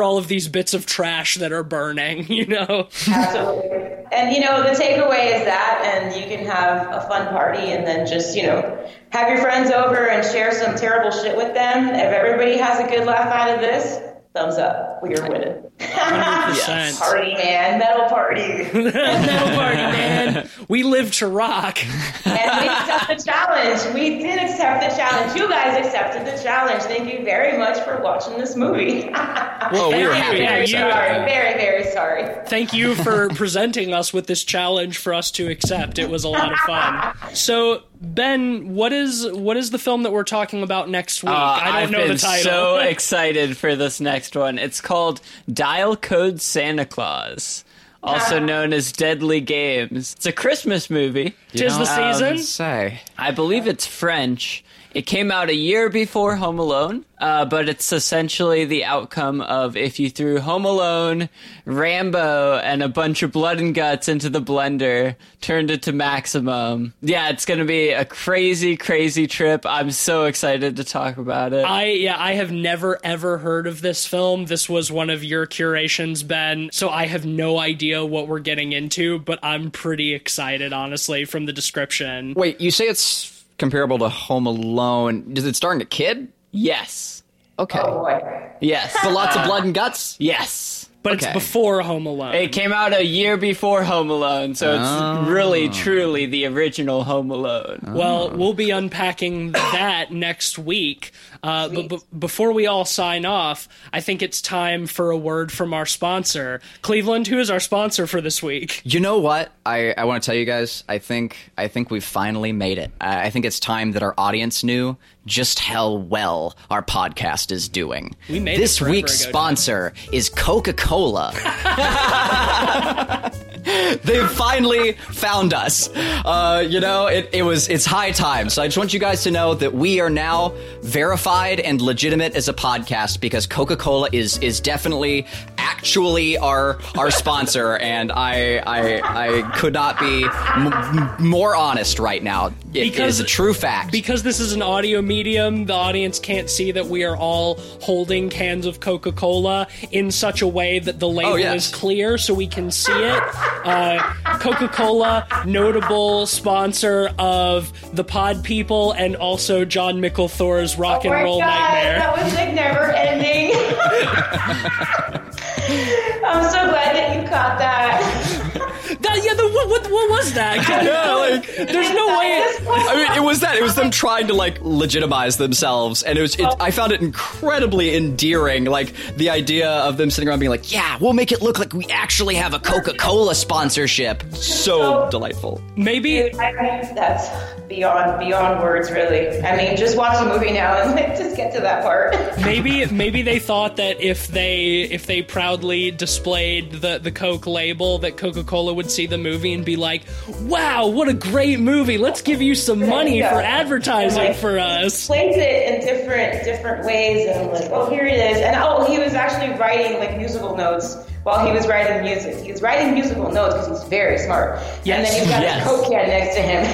all of these bits of trash that are burning, you know? Absolutely. And, you know, the takeaway is that, and you can have a fun party and then just, you know, have your friends over and share some terrible shit with them. If everybody has a good laugh out of this, thumbs up. We are winning. 100%. Party, man. Metal party. Metal party, man. We live to rock. And we accept the challenge. We did accept the challenge. You guys accepted the challenge. Thank you very much for watching this movie. Well, we were happy. Very, very sorry. Thank you for presenting us with this challenge for us to accept. It was a lot of fun. So, Ben, what is the film that we're talking about next week? I don't know the title. I've been so excited for this next one. It's called Dial Code Santa Claus, also known as Deadly Games. It's a Christmas movie. Tis the season. I believe it's French. It came out a year before Home Alone, but it's essentially the outcome of if you threw Home Alone, Rambo, and a bunch of blood and guts into the blender, turned it to maximum. Yeah, it's going to be a crazy, crazy trip. I'm so excited to talk about it. I have never, ever heard of this film. This was one of your curations, Ben, so I have no idea what we're getting into, but I'm pretty excited, honestly, from the description. Wait, you say it's comparable to Home Alone. Is it starring a kid? Yes. Okay. Oh, boy. Yes. So lots of blood and guts? Yes. But It's before Home Alone. It came out a year before Home Alone, so it's really, truly the original Home Alone. Oh. Well, we'll be unpacking that next week. But before we all sign off, I think it's time for a word from our sponsor. Cleveland, who is our sponsor for this week? You know what? I want to tell you guys, I think we've finally made it. I think it's time that our audience knew just how well our podcast is doing. We made this week's sponsor is Coca-Cola. They've finally found us. You know, it's high time. So I just want you guys to know that we are now verified and legitimate as a podcast because Coca-Cola is definitely actually our sponsor, and I could not be more honest right now. It is a true fact. Because this is an audio medium, the audience can't see that we are all holding cans of Coca-Cola in such a way that the label is clear so we can see it. Coca-Cola, notable sponsor of the Pod People and also Jon Mikl Thor's Rock and Roll Nightmare. That was like never ending. I'm so glad that you caught that. What was that? I don't know. There's no way. It was that. It was them trying to like legitimize themselves, and I found it incredibly endearing. Like the idea of them sitting around being like, "Yeah, we'll make it look like we actually have a Coca-Cola sponsorship." So delightful. Maybe that's beyond words, really. I mean, just watch the movie now and like just get to that part. Maybe they thought that if they proudly displayed the Coke label, that Coca-Cola would see the movie and be like, "Wow, what a great movie! Let's give you some money for advertising for us." Plays it in different ways, and I'm like, "Oh, here it is!" And oh, he was actually writing like musical notes while he was writing music. He's writing musical notes because he's very smart. Yes. And then he's got a Coke can next to him.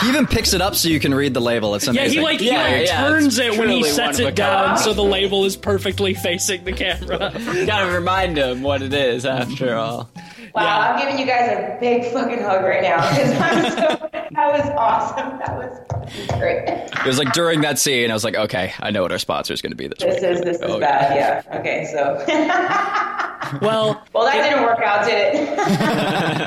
He even picks it up so you can read the label. It's amazing. Yeah, he turns it when he sets it down, so the label is perfectly facing the camera. You gotta remind him what it is after all. Wow, yeah. I'm giving you guys a big fucking hug right now because that was awesome. That was great. It was like during that scene, I was like, okay, I know what our sponsor is going to be this week. This is bad, yeah. Okay, so. Well, that didn't work out, did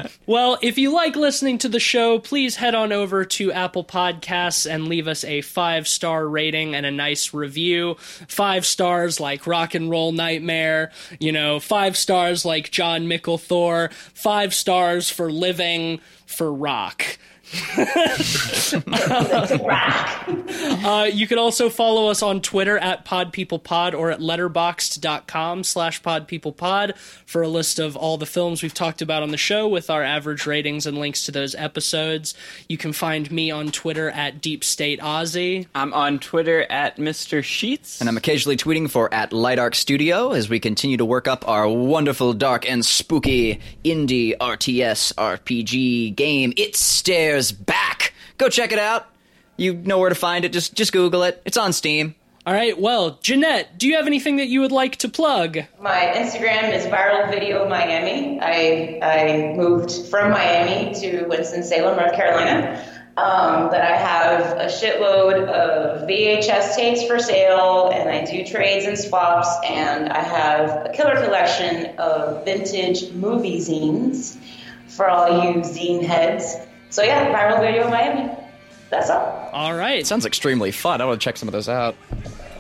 it? Well, if you like listening to the show, please head on over to Apple Podcasts and leave us a 5-star rating and a nice review. 5 stars like Rock and Roll Nightmare, 5 stars like Jon Mikl Thor. 5 stars for living for rock. You can also follow us on Twitter at PodPeoplePod or at letterboxd.com/PodPeoplePod for a list of all the films we've talked about on the show with our average ratings and links to those episodes. You can find me on Twitter at DeepStateOzzy. I'm on Twitter at Mr. Sheets. And I'm occasionally tweeting for at Light Arc Studio as we continue to work up our wonderful, dark, and spooky indie RTS RPG game, It Stares. Is back. Go check it out. You know where to find it. Just Google it. It's on Steam. All right. Well, Jeanette, do you have anything that you would like to plug? My Instagram is viral video Miami. I moved from Miami to Winston-Salem, North Carolina. That I have a shitload of VHS tapes for sale, and I do trades and swaps, and I have a killer collection of vintage movie zines for all you zine heads. So yeah, viral video Miami. That's all. All right. Sounds extremely fun. I want to check some of those out.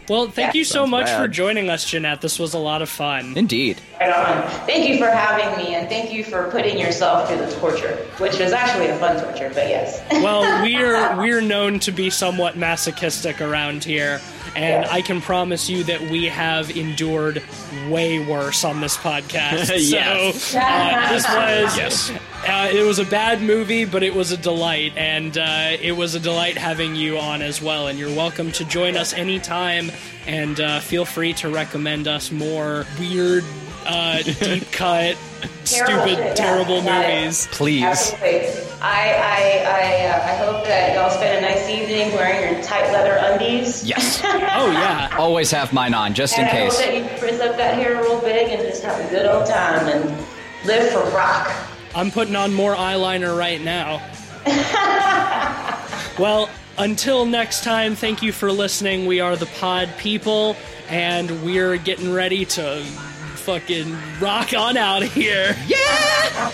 Well, thank you so much for joining us, Jeanette. This was a lot of fun. Indeed. Right on. Thank you for having me, and thank you for putting yourself through the torture, which was actually a fun torture, but yes. Well, we're known to be somewhat masochistic around here, and I can promise you that we have endured way worse on this podcast. Yes. So it was a bad movie, but it was a delight, and it was a delight having you on as well, and you're welcome to join us anytime. And feel free to recommend us more weird, deep cut, terrible movies. Please. Absolutely. I hope that y'all spend a nice evening wearing your tight leather undies. Yes. Oh, yeah. Always have mine on, just in case. I hope that you frizz up that hair real big and just have a good old time and live for rock. I'm putting on more eyeliner right now. Well, until next time, thank you for listening. We are the Pod People, and we're getting ready to fucking rock on out of here. Yeah!